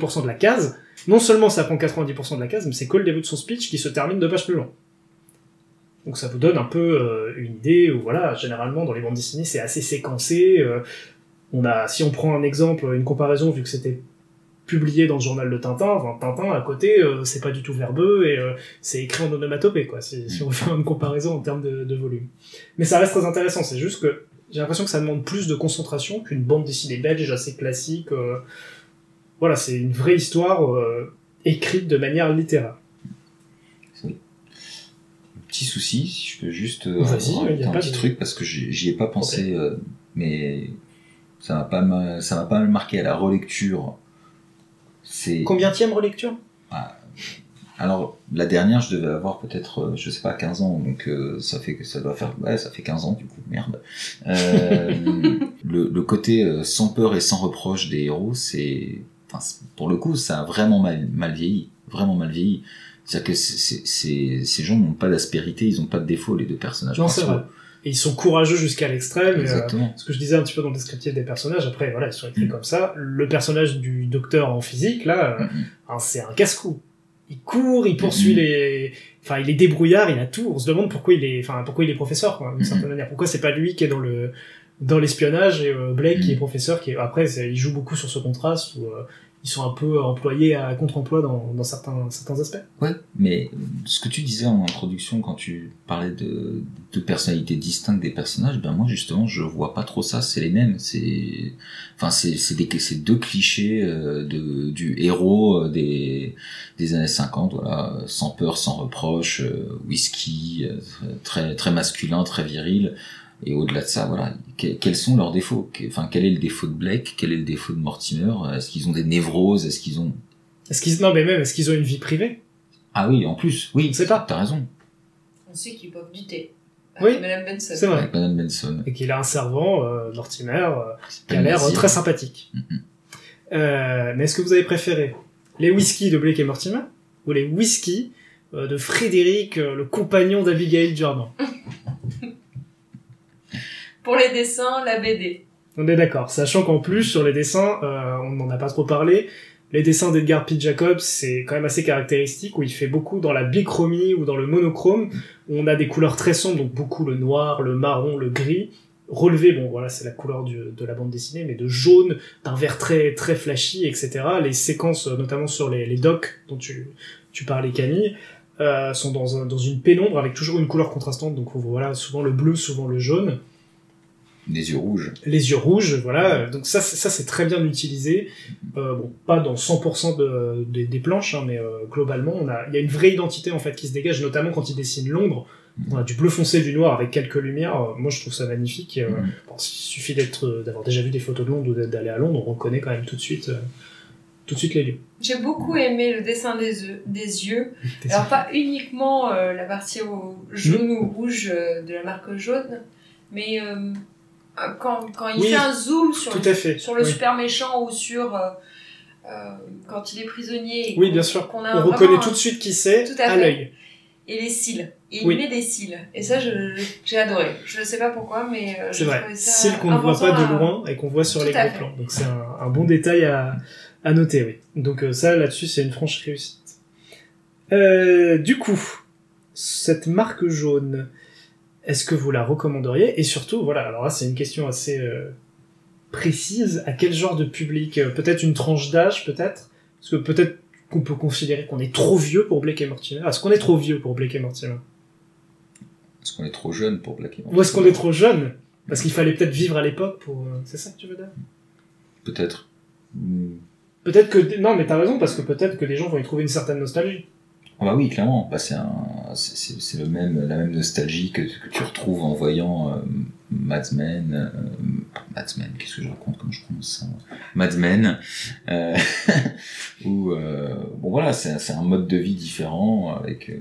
pour cent de la case. Non seulement ça prend quatre-vingt-dix pour cent de la case, mais c'est que le début de son speech qui se termine deux pages plus loin. Donc ça vous donne un peu euh, une idée où, voilà, généralement dans les bandes dessinées c'est assez séquencé, euh, on a, si on prend un exemple, une comparaison, vu que c'était publié dans le journal de Tintin, enfin Tintin à côté, euh, c'est pas du tout verbeux et euh, c'est écrit en onomatopée, quoi, si, si on fait une comparaison en termes de, de volume. Mais ça reste très intéressant, c'est juste que j'ai l'impression que ça demande plus de concentration qu'une bande dessinée belge assez classique. Euh, voilà, c'est une vraie histoire euh, écrite de manière littéraire. Petit souci, si je peux juste euh, rajouter un petit de... truc parce que j'y, j'y ai pas pensé, okay. euh, mais ça m'a pas mal, ça m'a pas mal marqué à la relecture. C'est combienième relecture ? Ah, alors la dernière, je devais avoir peut-être, je sais pas, quinze ans, donc euh, ça fait que ça doit faire, ouais, ça fait quinze ans du coup, merde. Euh, le, le côté euh, sans peur et sans reproche des héros, c'est, enfin, c'est, pour le coup, ça a vraiment mal, mal vieilli, vraiment mal vieilli. C'est-à-dire que c'est, c'est, c'est, ces gens n'ont pas d'aspérité, ils n'ont pas de défaut, les deux personnages. Non, c'est vrai. Et ils sont courageux jusqu'à l'extrême. Exactement. Euh, ce que je disais un petit peu dans le descriptif des personnages, après, voilà, ils sont écrits mmh. comme ça. Le personnage du docteur en physique, là, mmh. hein, c'est un casse-cou. Il court, il poursuit mmh. les... Enfin, il est débrouillard, il a tout. On se demande pourquoi il est, enfin, pourquoi il est professeur, quoi, d'une mmh. certaine manière. Pourquoi c'est pas lui qui est dans le... dans l'espionnage et euh, Blake mmh. qui est professeur, qui est... Après, c'est... il joue beaucoup sur ce contraste où... Euh... ils sont un peu employés à contre-emploi dans, dans certains, certains aspects. Ouais, mais ce que tu disais en introduction quand tu parlais de, de personnalités distinctes des personnages, ben moi justement je vois pas trop ça, c'est les mêmes, c'est, enfin c'est, c'est, des, c'est deux clichés euh, de, du héros des, des années cinquante, voilà, sans peur, sans reproche, euh, whisky, euh, très, très masculin, très viril. Et au-delà de ça, voilà, quels sont leurs défauts ? Enfin, quel est le défaut de Blake ? Quel est le défaut de Mortimer ? Est-ce qu'ils ont des névroses ? Est-ce qu'ils ont... Est-ce qu'ils... Non, mais même, est-ce qu'ils ont une vie privée ? Ah oui, en plus, oui, c'est pas. T'as raison. On sait qu'ils boivent du thé. Avec oui, Madame Benson. C'est vrai. Avec Madame Benson. Et qu'il a un servant, euh, Mortimer, euh, qui a l'air euh, très sympathique. Mm-hmm. Euh, mais est-ce que vous avez préféré les whiskies de Blake et Mortimer ? Ou les whiskies euh, de Frédéric, euh, le compagnon d'Abigail Durban ? Pour les dessins, la B D. On est d'accord. Sachant qu'en plus, sur les dessins, euh, on n'en a pas trop parlé, les dessins d'Edgar P. Jacobs, c'est quand même assez caractéristique, où il fait beaucoup dans la bichromie ou dans le monochrome, où on a des couleurs très sombres, donc beaucoup le noir, le marron, le gris, relevé, bon voilà, c'est la couleur du, de la bande dessinée, mais de jaune, d'un vert très très flashy, et cetera. Les séquences, notamment sur les, les docks dont tu, tu parlais, Camille, euh, sont dans, un, dans une pénombre, avec toujours une couleur contrastante, donc voilà, souvent le bleu, souvent le jaune. Les yeux rouges. Les yeux rouges, voilà. Donc ça, c'est, ça c'est très bien utilisé. Euh, bon, pas dans cent pour cent de, de, des planches, hein, mais euh, globalement, on a, il y a une vraie identité en fait qui se dégage, notamment quand il dessine Londres. On a du bleu foncé, du noir avec quelques lumières. Euh, moi, je trouve ça magnifique. Euh, mm. bon, il suffit d'être, d'avoir déjà vu des photos de Londres ou d'aller à Londres, on reconnaît quand même tout de suite, euh, tout de suite les lieux. J'ai beaucoup aimé le dessin des yeux. Des yeux. Alors pas uniquement euh, la partie au jaune mm. ou rouge euh, de la marque jaune, mais euh, Quand, quand il oui, fait un zoom sur le, sur le oui. super méchant ou sur euh, euh, quand il est prisonnier, oui, bien sûr. Qu'on a on reconnaît un, tout de suite qui c'est à, à l'œil. Et les cils. Et il oui. met des cils. Et ça, je, j'ai adoré. Je ne sais pas pourquoi, mais euh, c'est je vrai. Trouvais ça cils qu'on ne voit pas de loin à... et qu'on voit sur tout les gros plans. Donc c'est un, un bon détail à, à noter. Oui. Donc euh, ça, là-dessus, c'est une franche réussite. Euh, du coup, cette marque jaune. Est-ce que vous la recommanderiez ? Et surtout, voilà, alors là, c'est une question assez euh, précise. À quel genre de public ? Peut-être une tranche d'âge, peut-être ? Parce que peut-être qu'on peut considérer qu'on est trop vieux pour Blake et Mortimer. Est-ce qu'on est trop vieux pour Blake et Mortimer ? Est-ce qu'on est trop jeune pour Blake et Mortimer ? Ou est-ce qu'on est trop jeune ? Parce qu'il fallait peut-être vivre à l'époque pour... Euh... C'est ça que tu veux dire ? Peut-être. Peut-être que... Non, mais t'as raison, parce que peut-être que les gens vont y trouver une certaine nostalgie. Ah bah oui, clairement. Bah c'est un, c'est, c'est le même, la même nostalgie que, que tu retrouves en voyant euh, Mad Men. Euh, Mad Men, qu'est-ce que je raconte comme je prononce ça ? Mad Men. Euh, où euh, bon voilà, c'est, c'est un mode de vie différent avec euh,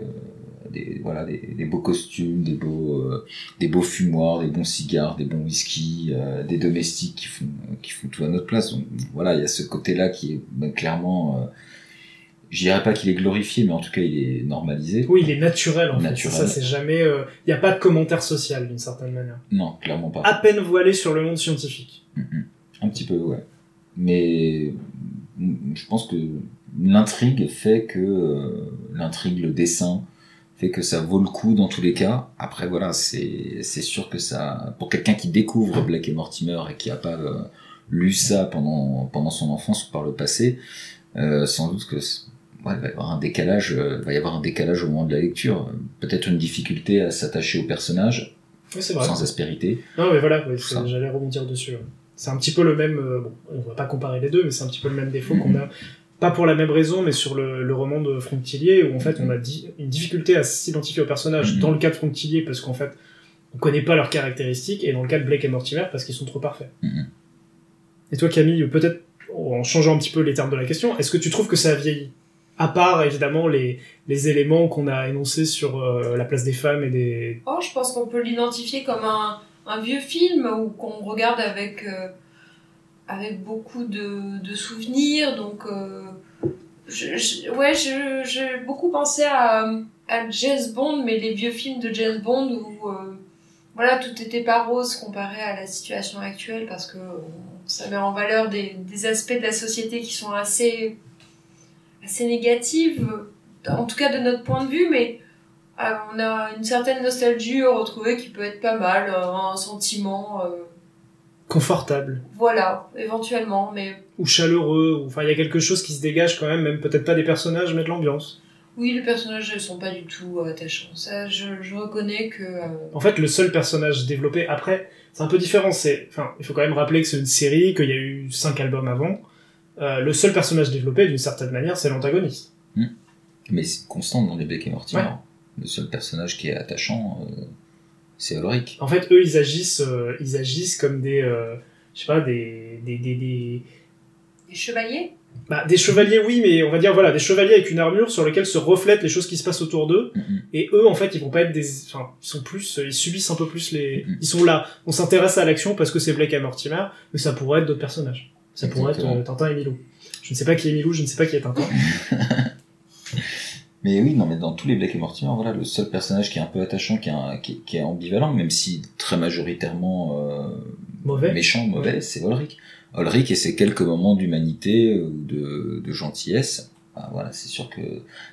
des voilà des, des beaux costumes, des beaux euh, des beaux fumoirs, des bons cigares, des bons whisky, euh, des domestiques qui font qui font tout à notre place. Donc voilà, il y a ce côté-là qui est bah, clairement. Euh, Je dirais pas qu'il est glorifié, mais en tout cas, il est normalisé. Oui, il est naturel, en naturel. fait. Ça, c'est jamais... Il euh, n'y a pas de commentaire social, d'une certaine manière. Non, clairement pas. À peine voilé sur le monde scientifique. Mm-hmm. Un petit peu, ouais. Mais je pense que l'intrigue fait que... Euh, l'intrigue, le dessin, fait que ça vaut le coup dans tous les cas. Après, voilà, c'est, c'est sûr que ça... Pour quelqu'un qui découvre Blake et Mortimer et qui n'a pas... Euh, lu ça pendant, pendant son enfance ou par le passé, euh, sans doute que ouais, il va y avoir un décalage, euh, il va y avoir un décalage au moment de la lecture, peut-être une difficulté à s'attacher au personnage, oui, c'est vrai. Sans aspérité. Non mais voilà, ouais, j'allais rebondir dessus. Ouais. C'est un petit peu le même, euh, bon, on va pas comparer les deux, mais c'est un petit peu le même défaut mmh. qu'on a. Pas pour la même raison, mais sur le, le roman de Franck Thilliez, où en fait on a di- une difficulté à s'identifier aux personnages, mmh. dans le cas de Franck Thilliez, parce qu'en fait on connaît pas leurs caractéristiques, et dans le cas de Blake et Mortimer, parce qu'ils sont trop parfaits. Mmh. Et toi Camille, peut-être en changeant un petit peu les termes de la question, est-ce que tu trouves que ça a vieilli ? À part évidemment les, les éléments qu'on a énoncés sur euh, la place des femmes et des... Oh, je pense qu'on peut l'identifier comme un, un vieux film, ou qu'on regarde avec... Euh... avec beaucoup de, de souvenirs, donc euh, je, je, ouais, je, j'ai beaucoup pensé à, à James Bond, mais les vieux films de James Bond où euh, voilà, tout était pas rose comparé à la situation actuelle, parce que ça met en valeur des, des aspects de la société qui sont assez, assez négatifs, en tout cas de notre point de vue, mais euh, on a une certaine nostalgie retrouvée qui peut être pas mal, un sentiment... Euh, confortable. Voilà, éventuellement, mais... Ou chaleureux, ou... enfin, il y a quelque chose qui se dégage quand même, même peut-être pas des personnages, mais de l'ambiance. Oui, les personnages, ils sont pas du tout attachants. Ça, je, je reconnais que... Euh... En fait, le seul personnage développé, après, c'est un peu différent, c'est... Enfin, il faut quand même rappeler que c'est une série, qu'il y a eu cinq albums avant. Euh, le seul personnage développé, d'une certaine manière, c'est l'antagoniste. Mmh. Mais c'est constant dans les Blake et Mortimer. Ouais. Le seul personnage qui est attachant... Euh... c'est Ulrich. En fait, eux, ils agissent, euh, ils agissent comme des, euh, je sais pas, des, des, des, des... des chevaliers. Bah, des chevaliers, oui, mais on va dire voilà, des chevaliers avec une armure sur lesquelles se reflètent les choses qui se passent autour d'eux. Mm-hmm. Et eux, en fait, ils vont pas être des, enfin, ils sont plus, ils subissent un peu plus les, mm-hmm. ils sont là. On s'intéresse à l'action parce que c'est Blake et Mortimer, mais ça pourrait être d'autres personnages. Ça pourrait Exactement. être euh, Tintin et Milou. Je ne sais pas qui est Milou, je ne sais pas qui est Tintin. Mais oui, non, mais dans tous les Blake et Mortimer, voilà, le seul personnage qui est un peu attachant, qui est, un, qui, qui est ambivalent, même si très majoritairement euh, mauvais. méchant, mauvais, ouais. c'est Ulrich. Ulrich et ses quelques moments d'humanité ou de, de gentillesse, ben voilà, c'est sûr que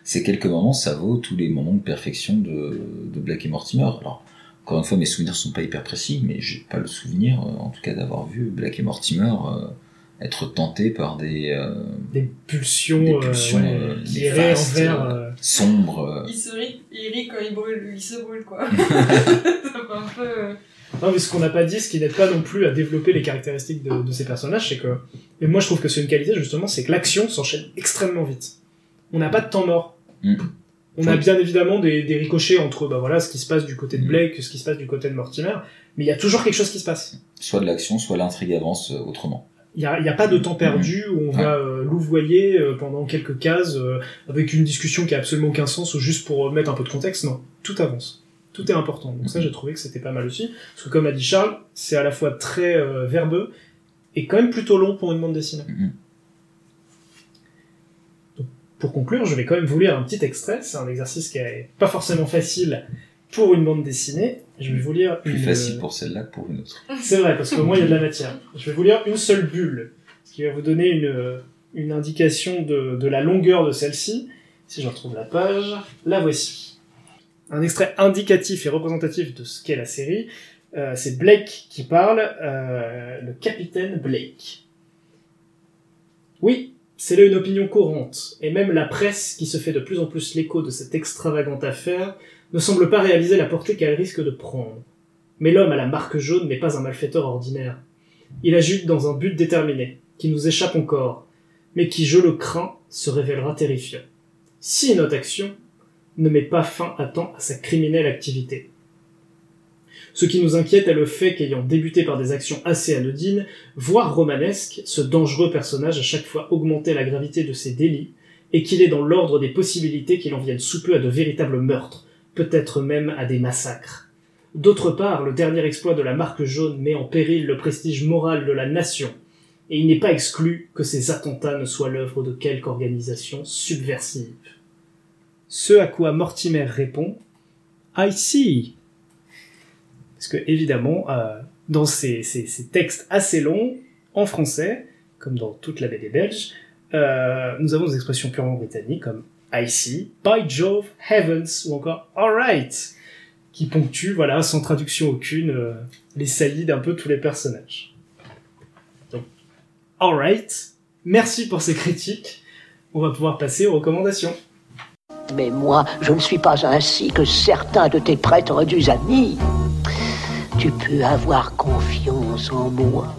ces quelques moments, ça vaut tous les moments de perfection de, de Blake et Mortimer. Alors, encore une fois, mes souvenirs sont pas hyper précis, mais j'ai pas le souvenir, en tout cas, d'avoir vu Blake et Mortimer... Euh, être tenté par des euh, des pulsions, des pulsions euh, ouais, qui erraient envers euh, sombres. Il se rit, il rit quand il brûle, il se brûle quoi. C'est un peu. Euh... Non mais ce qu'on n'a pas dit, ce qui n'aide pas non plus à développer les caractéristiques de, de ces personnages, c'est que et moi je trouve que c'est une qualité justement, c'est que l'action s'enchaîne extrêmement vite. On n'a pas de temps mort. Mmh. On a bien évidemment des, des ricochets entre bah voilà, ce qui se passe du côté de Blake, ce qui se passe du côté de Mortimer, mais il y a toujours quelque chose qui se passe. Soit de l'action, soit l'intrigue avance autrement. Il n'y a, a pas de temps perdu où on va euh, louvoyer euh, pendant quelques cases euh, avec une discussion qui n'a absolument aucun sens ou juste pour euh, mettre un peu de contexte. Non, tout avance. Tout est important. Donc ça, j'ai trouvé que c'était pas mal aussi. Parce que comme a dit Charles, c'est à la fois très euh, verbeux et quand même plutôt long pour une bande dessinée. Donc, pour conclure, je vais quand même vous lire un petit extrait. C'est un exercice qui n'est pas forcément facile pour une bande dessinée. Je vais vous lire une... Plus facile pour celle-là que pour une autre. C'est vrai, parce qu'au moins, il y a de la matière. Je vais vous lire une seule bulle, ce qui va vous donner une, une indication de, de la longueur de celle-ci. Si je retrouve la page, la voici. Un extrait indicatif et représentatif de ce qu'est la série. Euh, c'est Blake qui parle, euh, le capitaine Blake. Oui, c'est là une opinion courante, et même la presse qui se fait de plus en plus l'écho de cette extravagante affaire ne semble pas réaliser la portée qu'elle risque de prendre. Mais l'homme à la marque jaune n'est pas un malfaiteur ordinaire. Il agit dans un but déterminé, qui nous échappe encore, mais qui, je le crains, se révélera terrifiant. Si notre action ne met pas fin à temps à sa criminelle activité. Ce qui nous inquiète est le fait qu'ayant débuté par des actions assez anodines, voire romanesques, ce dangereux personnage a chaque fois augmenté la gravité de ses délits, et qu'il est dans l'ordre des possibilités qu'il en vienne sous peu à de véritables meurtres, peut-être même à des massacres. D'autre part, le dernier exploit de la marque jaune met en péril le prestige moral de la nation, et il n'est pas exclu que ces attentats ne soient l'œuvre de quelque organisation subversive. Ce à quoi Mortimer répond « I see !» Parce que, évidemment, euh, dans ces, ces, ces textes assez longs, en français, comme dans toute la B D belge, euh, nous avons des expressions purement britanniques comme I see, by Jove, heavens, ou encore alright, qui ponctuent, voilà, sans traduction aucune, euh, les saillies d'un peu tous les personnages. Donc, Alright, merci pour ces critiques. On va pouvoir passer aux recommandations. Mais moi, je ne suis pas ainsi que certains de tes prêtres dus amis. Tu peux avoir confiance en moi.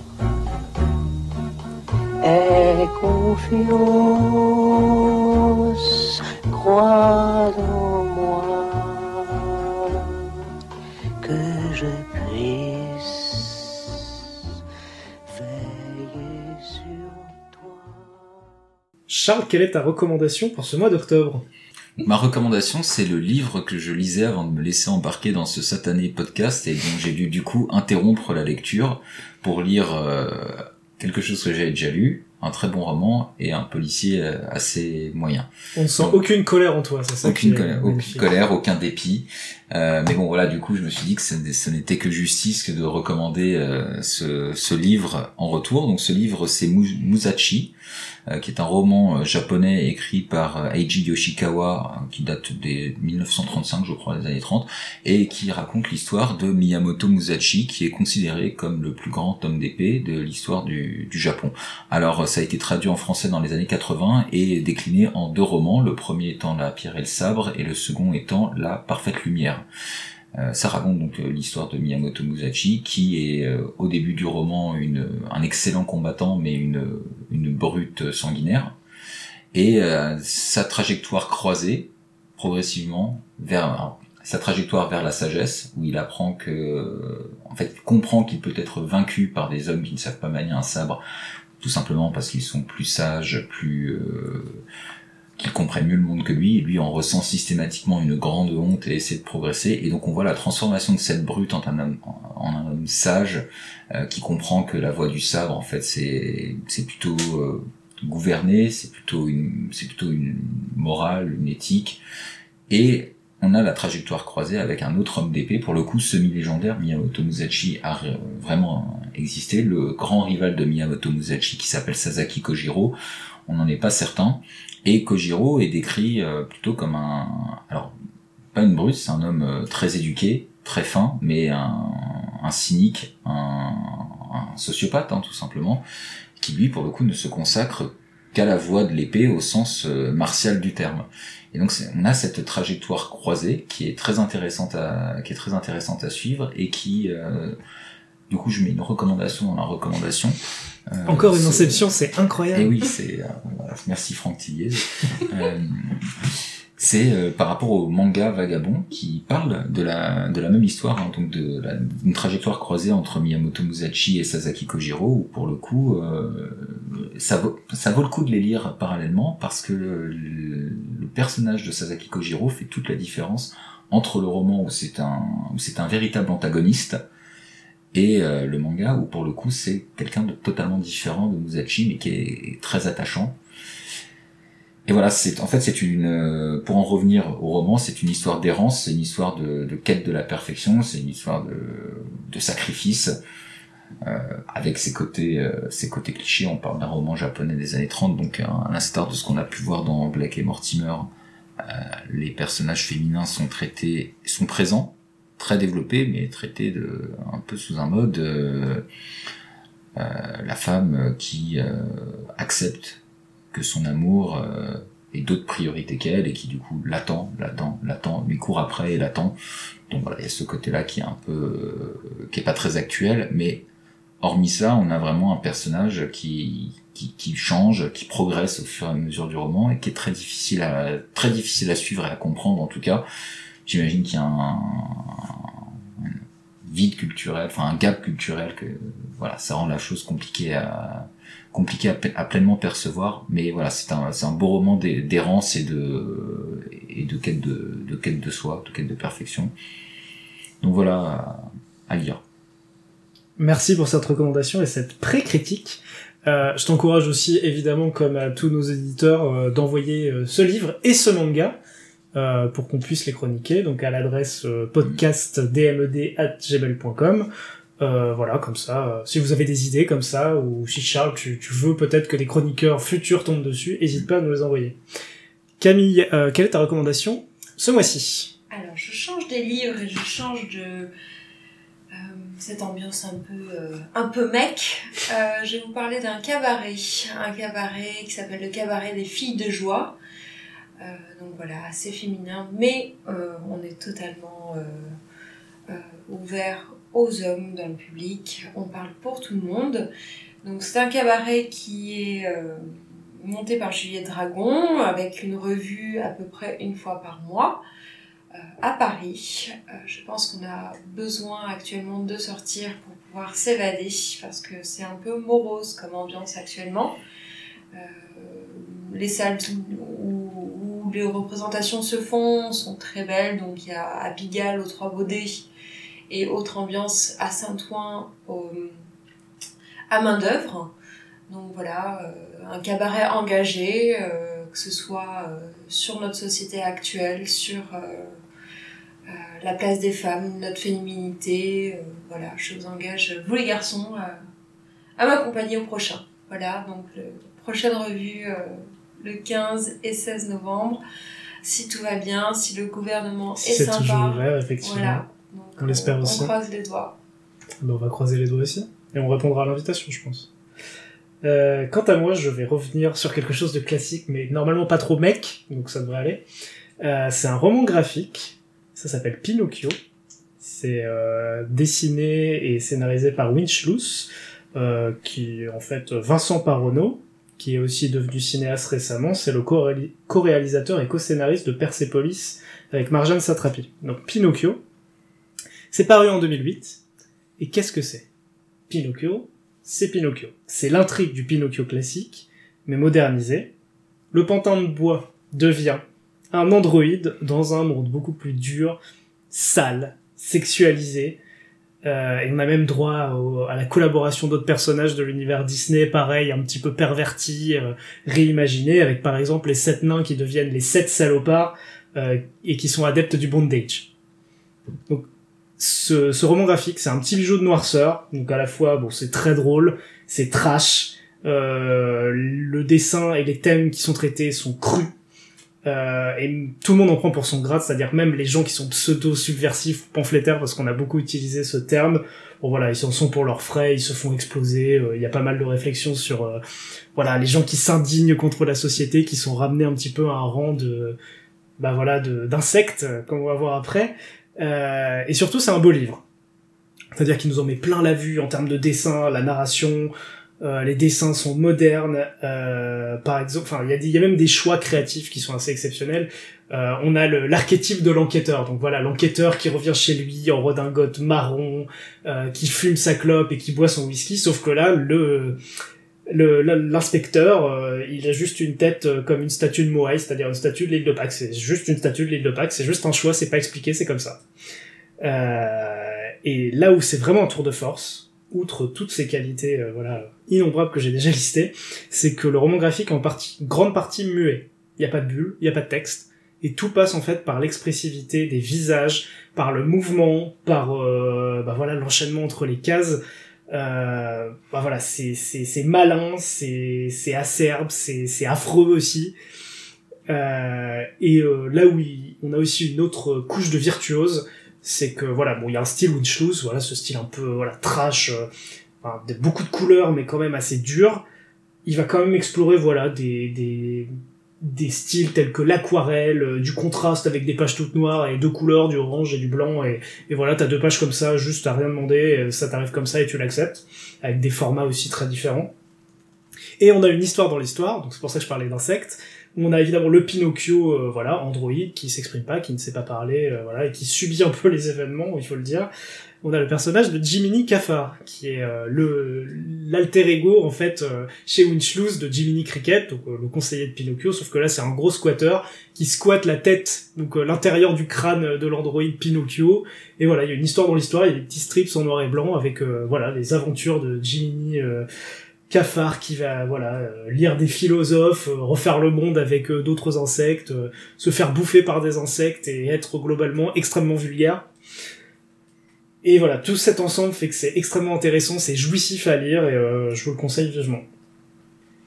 Aie confiance, crois en moi, que je puisse veiller sur toi. Charles, quelle est ta recommandation pour ce mois d'octobre ? Ma recommandation, c'est le livre que je lisais avant de me laisser embarquer dans ce satané podcast et dont j'ai dû du coup interrompre la lecture pour lire euh, quelque chose que j'avais déjà lu, un très bon roman et un policier euh, assez moyen. On ne sent Donc, aucune colère en toi, c'est ça ? Aucune colère, aucune colère, aucun dépit. Euh, mais bon, voilà, du coup, je me suis dit que ce n'était que justice que de recommander euh, ce, ce livre en retour. Donc ce livre, c'est Musashi, qui est un roman japonais écrit par Eiji Yoshikawa, qui date des mille neuf cent trente-cinq, je crois, des années trente, et qui raconte l'histoire de Miyamoto Musashi, qui est considéré comme le plus grand homme d'épée de l'histoire du, du Japon. Alors, ça a été traduit en français dans les années quatre-vingts et décliné en deux romans, le premier étant La pierre et le sabre, et le second étant La parfaite lumière. Ça raconte donc l'histoire de Miyamoto Musashi, qui est euh, au début du roman une, un excellent combattant, mais une, une brute sanguinaire. Et euh, sa trajectoire croisée, progressivement, vers alors, sa trajectoire vers la sagesse, où il apprend que, en fait, comprend qu'il peut être vaincu par des hommes qui ne savent pas manier un sabre, tout simplement parce qu'ils sont plus sages, plus... Euh, qu'il comprenne mieux le monde que lui, et lui en ressent systématiquement une grande honte et essaie de progresser, et donc on voit la transformation de cette brute en un homme, en un homme sage, euh, qui comprend que la voie du sabre, en fait, c'est c'est plutôt euh, gouverner, c'est plutôt une c'est plutôt une morale, une éthique, et on a la trajectoire croisée avec un autre homme d'épée, pour le coup semi-légendaire. Miyamoto Musashi a vraiment existé, le grand rival de Miyamoto Musashi qui s'appelle Sasaki Kojiro, on n'en est pas certain. Et Kojiro est décrit plutôt comme un... Alors, pas une brute, c'est un homme très éduqué, très fin, mais un, un cynique, un, un sociopathe, hein, tout simplement, qui lui, pour le coup, ne se consacre qu'à la voie de l'épée au sens martial du terme. Et donc, on a cette trajectoire croisée qui est très intéressante à, qui est très intéressante à suivre et qui... Euh, du coup, je mets une recommandation dans la recommandation. Euh, Encore une inception, c'est incroyable. Et oui, c'est euh, voilà. Merci Franck Thilliez. euh, c'est euh, par rapport au manga Vagabond qui parle de la de la même histoire, hein, donc de la, une trajectoire croisée entre Miyamoto Musashi et Sasaki Kojiro, où pour le coup, euh, ça vaut ça vaut le coup de les lire parallèlement parce que le, le personnage de Sasaki Kojiro fait toute la différence entre le roman où c'est un où c'est un véritable antagoniste. Et euh, le manga, où pour le coup c'est quelqu'un de totalement différent de Musashi, mais qui est très attachant. Et voilà, c'est en fait c'est une euh, pour en revenir au roman, c'est une histoire d'errance, c'est une histoire de, de quête de la perfection, c'est une histoire de, de sacrifice, euh, avec ses côtés euh, ses côtés clichés. On parle d'un roman japonais des années trente, donc euh, à l'instar de ce qu'on a pu voir dans Blake et Mortimer, euh, les personnages féminins sont traités, sont présents. Très développé, mais traité de un peu sous un mode euh, euh, la femme qui euh, accepte que son amour euh, ait d'autres priorités qu'elle, et qui du coup l'attend, l'attend, l'attend, lui court après et l'attend. Donc voilà, il y a ce côté-là qui est un peu euh, qui est pas très actuel, mais hormis ça, on a vraiment un personnage qui qui, qui change, qui progresse au fur et à mesure du roman et qui est très difficile à très difficile à suivre et à comprendre en tout cas. J'imagine qu'il y a un, un vide culturel, enfin un gap culturel que voilà, ça rend la chose compliquée à compliquée à, à pleinement percevoir. Mais voilà, c'est un c'est un beau roman d'errance et de et de quête de, de quête de soi, de quête de perfection. Donc voilà, à lire. Merci pour cette recommandation et cette pré-critique. Euh, je t'encourage aussi évidemment, comme à tous nos éditeurs, euh, d'envoyer euh, ce livre et ce manga. Euh, pour qu'on puisse les chroniquer, donc à l'adresse euh, podcast d m e d arobase gmail point com. Euh, voilà, comme ça, euh, si vous avez des idées comme ça, ou si Charles, tu, tu veux peut-être que des chroniqueurs futurs tombent dessus, n'hésite pas à nous les envoyer. Camille, euh, quelle est ta recommandation ce mois-ci ? Alors, je change des livres et je change de... Euh, cette ambiance un peu euh, un peu mec, euh, je vais vous parler d'un cabaret, un cabaret qui s'appelle le cabaret des filles de joie. Euh, donc voilà, assez féminin, mais euh, on est totalement euh, euh, ouvert aux hommes dans le public. On parle pour tout le monde. Donc c'est un cabaret qui est euh, monté par Juliette Dragon, avec une revue à peu près une fois par mois. À Paris, je pense qu'on a besoin actuellement de sortir pour pouvoir s'évader parce que c'est un peu morose comme ambiance actuellement. Euh, les salles où, où les représentations se font sont très belles, donc il y a à Pigalle aux Trois Baudets et autre ambiance à Saint-Ouen au, à Main-d'œuvre. Donc voilà, un cabaret engagé, euh, que ce soit euh, sur notre société actuelle, sur euh, Euh, la place des femmes, notre féminité, euh, voilà, je vous engage, vous les garçons, euh, à m'accompagner au prochain. Voilà, donc le, la prochaine revue euh, le quinze et seize novembre, si tout va bien, si le gouvernement est, est sympa. C'est toujours vrai, effectivement. Voilà, donc, on, on l'espère aussi. On croise les doigts. Ben, on va croiser les doigts aussi, et on répondra à l'invitation, je pense. Euh, quant à moi, je vais revenir sur quelque chose de classique, mais normalement pas trop mec, donc ça devrait aller. Euh, c'est un roman graphique. Ça s'appelle Pinocchio. C'est euh, dessiné et scénarisé par Winshluss, euh, qui est en fait Vincent Paronnaud, qui est aussi devenu cinéaste récemment. C'est le co-réalis- co-réalisateur et co-scénariste de Persepolis avec Marjane Satrapi. Donc Pinocchio, c'est paru en deux mille huit. Et qu'est-ce que c'est ? Pinocchio, c'est Pinocchio. C'est l'intrigue du Pinocchio classique, mais modernisé. Le pantin de bois devient un androïde dans un monde beaucoup plus dur, sale, sexualisé. Euh, et on a même droit au, à la collaboration d'autres personnages de l'univers Disney, pareil, un petit peu pervertis, euh, réimaginés, avec par exemple les sept nains qui deviennent les sept salopards euh, et qui sont adeptes du bondage. Donc, ce, ce roman graphique, c'est un petit bijou de noirceur. Donc à la fois, bon, c'est très drôle, c'est trash. Euh, le dessin et les thèmes qui sont traités sont crus. Euh, et tout le monde en prend pour son grade, c'est-à-dire même les gens qui sont pseudo-subversifs, pamphlétaires, parce qu'on a beaucoup utilisé ce terme. Bon voilà, ils s'en sont pour leurs frais, ils se font exploser. Il euh, y a pas mal de réflexions sur euh, voilà les gens qui s'indignent contre la société, qui sont ramenés un petit peu à un rang de bah voilà de d'insectes, comme on va voir après. Euh, et surtout, c'est un beau livre, c'est-à-dire qu'il nous en met plein la vue en termes de dessin, la narration. Euh, les dessins sont modernes, euh, par exemple, enfin, il y a, y a même des choix créatifs qui sont assez exceptionnels. Euh, on a le, l'archétype de l'enquêteur, donc voilà, l'enquêteur qui revient chez lui en redingote marron, euh, qui fume sa clope et qui boit son whisky, sauf que là, le, le, l'inspecteur, euh, il a juste une tête comme une statue de Moai, c'est-à-dire une statue de l'île de Pâques, c'est juste une statue de l'île de Pâques, c'est juste un choix, c'est pas expliqué, c'est comme ça. Euh, et là où c'est vraiment un tour de force, outre toutes ces qualités euh, voilà innombrables que j'ai déjà listées, c'est que le roman graphique est en partie, grande partie muet. Il n'y a pas de bulles, il n'y a pas de texte, et tout passe en fait par l'expressivité des visages, par le mouvement, par euh, bah voilà l'enchaînement entre les cases. Euh, bah voilà, c'est c'est c'est malin, c'est c'est acerbe, c'est c'est affreux aussi. Euh, et euh, là où il, on a aussi une autre couche de virtuose. C'est que voilà, bon, il y a un style Winshluss, voilà, ce style un peu voilà trash, euh, enfin, de, beaucoup de couleurs mais quand même assez dur. Il va quand même explorer voilà des des des styles tels que l'aquarelle, euh, du contraste avec des pages toutes noires et deux couleurs, du orange et du blanc, et et voilà, t'as deux pages comme ça, juste t'as rien demandé, ça t'arrive comme ça et tu l'acceptes, avec des formats aussi très différents. Et on a une histoire dans l'histoire, donc c'est pour ça que je parlais d'insectes. On a évidemment le Pinocchio, euh, voilà, androïde, qui s'exprime pas, qui ne sait pas parler, euh, voilà, et qui subit un peu les événements, il faut le dire. On a le personnage de Jiminy Cafard, qui est euh, le l'alter ego en fait euh, chez Winshluss de Jiminy Cricket, donc euh, le conseiller de Pinocchio, sauf que là c'est un gros squatter qui squatte la tête, donc euh, l'intérieur du crâne de l'androïde Pinocchio. Et voilà, il y a une histoire dans l'histoire, il y a des petits strips en noir et blanc avec euh, voilà les aventures de Jiminy. Euh, Cafard qui va voilà lire des philosophes, euh, refaire le monde avec euh, d'autres insectes, euh, se faire bouffer par des insectes et être globalement extrêmement vulgaire. Et voilà, tout cet ensemble fait que c'est extrêmement intéressant, c'est jouissif à lire et euh, je vous le conseille vivement.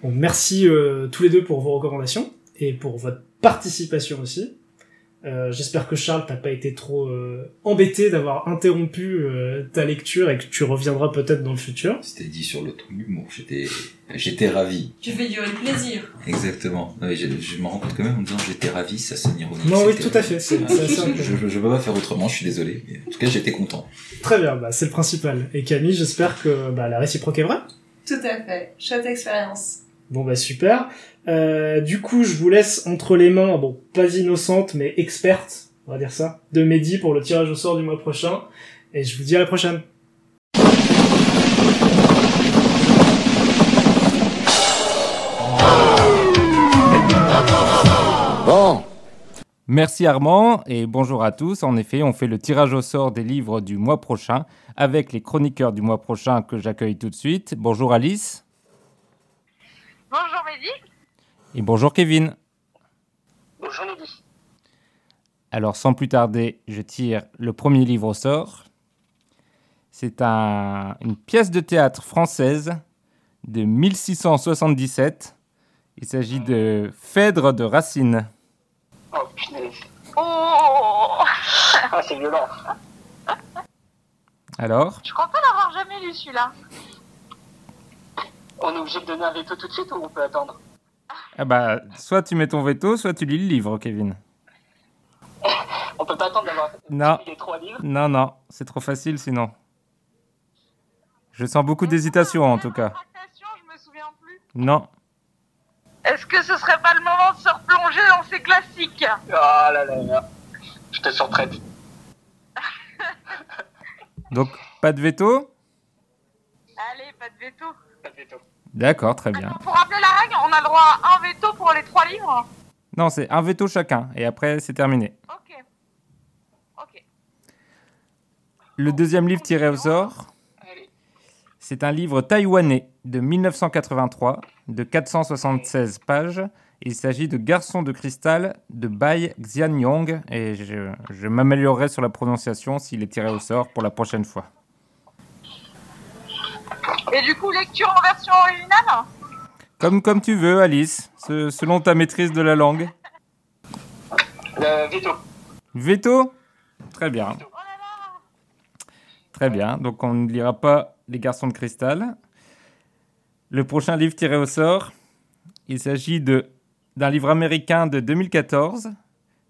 Bon, merci euh, tous les deux pour vos recommandations et pour votre participation aussi. Euh, j'espère que Charles t'as pas été trop euh, embêté d'avoir interrompu euh, ta lecture et que tu reviendras peut-être dans le futur. C'était dit sur le ton de l'humour, j'étais j'étais ravi. Tu fais durer le plaisir. Exactement. Non, je, je me rends compte quand même en disant j'étais ravi, ça sonne ironique. Non oui, tout à fait. C'est, c'est ça. Je, je peux pas faire autrement, je suis désolé. Mais en tout cas, j'étais content. Très bien, bah c'est le principal. Et Camille, j'espère que bah la réciproque est vraie. Tout à fait. Chouette expérience. Bon bah super. Euh, du coup, je vous laisse entre les mains, bon, pas innocente, mais experte, on va dire ça, de Mehdi pour le tirage au sort du mois prochain. Et je vous dis à la prochaine. Bon. Merci Armand et bonjour à tous. En effet, on fait le tirage au sort des livres du mois prochain avec les chroniqueurs du mois prochain que j'accueille tout de suite. Bonjour Alice. Bonjour Mehdi. Et bonjour Kevin. Bonjour Mehdi. Alors sans plus tarder, je tire le premier livre au sort. C'est un, une pièce de théâtre française de mille six cent soixante-dix-sept. Il s'agit de Phèdre de Racine. Oh punaise. Oh ah, c'est violent. Alors ? Je crois pas l'avoir jamais lu celui-là. On est obligé de donner un veto tout de suite ou on peut attendre ? Ah bah, soit tu mets ton veto, soit tu lis le livre, Kevin. On peut pas attendre d'avoir non. les trois livres ? Non, non, c'est trop facile sinon. Je sens beaucoup on d'hésitation en tout cas. Je me souviens plus. Non. Est-ce que ce serait pas le moment de se replonger dans ces classiques ? Oh là là là, je te surprête. Donc, pas de veto ? Allez, pas de veto. Pas de veto. D'accord, très bien. Alors, pour rappeler la règle, on a le droit à un veto pour les trois livres ? Non, c'est un veto chacun, et après, c'est terminé. Ok. Ok. Le deuxième livre tiré au sort, c'est un livre taïwanais de mille neuf cent quatre-vingt-trois, de quatre cent soixante-seize pages. Il s'agit de Garçon de cristal de Bai Xianyong, et je, je m'améliorerai sur la prononciation s'il est tiré au sort pour la prochaine fois. Et du coup, lecture en version originale ? Comme, comme tu veux, Alice, ce, selon ta maîtrise de la langue. Euh, veto. Veto ? Très bien. Veto. Oh là là. Très bien, donc on ne lira pas Les Garçons de Cristal. Le prochain livre tiré au sort, il s'agit de, d'un livre américain de deux mille quatorze,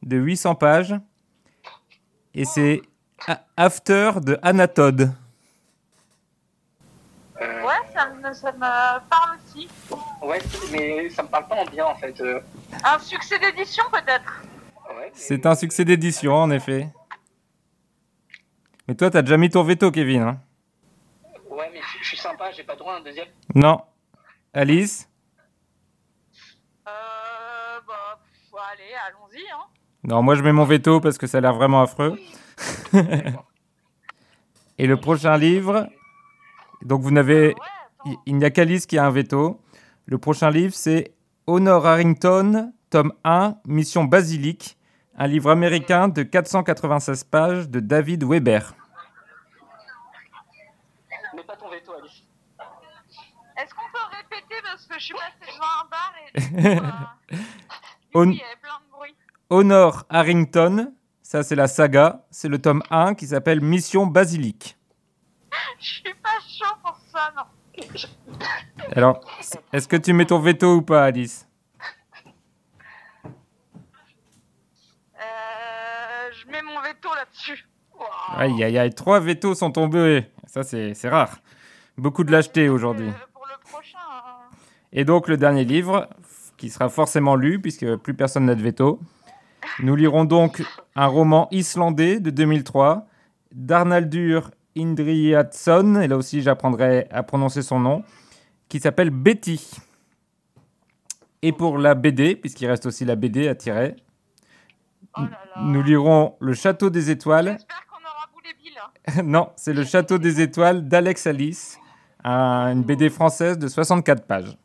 de huit cents pages, et oh. c'est After de Anatode. Ça me, ça me parle aussi. Ouais, mais ça me parle pas en bien en fait. Euh... Un succès d'édition peut-être. Ouais, mais... C'est un succès d'édition en effet. Mais toi, t'as déjà mis ton veto, Kevin. Hein. Ouais, mais je suis sympa, j'ai pas droit à un deuxième. Non. Alice ? Euh. Bah, faut aller, allons-y. Hein. Non, moi je mets mon veto parce que ça a l'air vraiment affreux. Oui. Et le prochain livre. Donc vous n'avez. Euh, ouais. Il n'y a qu'Alice qui a un veto. Le prochain livre, c'est Honor Harrington, tome un, Mission Basilique, un livre américain de quatre cent quatre-vingt-seize pages de David Weber. Mais pas ton veto, Alice. Est-ce qu'on peut répéter parce que je suis passée devant un bar et du coup, euh... On... il y avait plein de bruit. Honor Harrington, ça c'est la saga, c'est le tome un qui s'appelle Mission Basilique. Je suis pas chaud pour ça, non. Alors, est-ce que tu mets ton veto ou pas, Alice ? euh, Je mets mon veto là-dessus. Wow. Aïe, aïe, aïe, trois vétos sont tombés. Ça, c'est, c'est rare. Beaucoup de lâcheté aujourd'hui. Euh, pour le prochain. Euh... Et donc, le dernier livre, qui sera forcément lu, puisque plus personne n'a de veto. Nous lirons donc un roman islandais de deux mille trois, d'Arnaldur Indriðason, et là aussi j'apprendrai à prononcer son nom, qui s'appelle Betty. Et pour la B D, puisqu'il reste aussi la B D à tirer, oh là là. Nous lirons Le Château des Étoiles. J'espère qu'on aura bout les billes. Non, c'est Le Château des Étoiles d'Alex Alice, un, une B D française de soixante-quatre pages.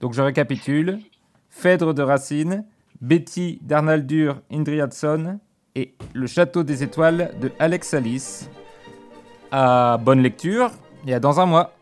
Donc je récapitule, Phèdre de Racine, Betty d'Arnaldur Indriðason et Le Château des Étoiles de Alex Alice. À bonne lecture et à dans un mois.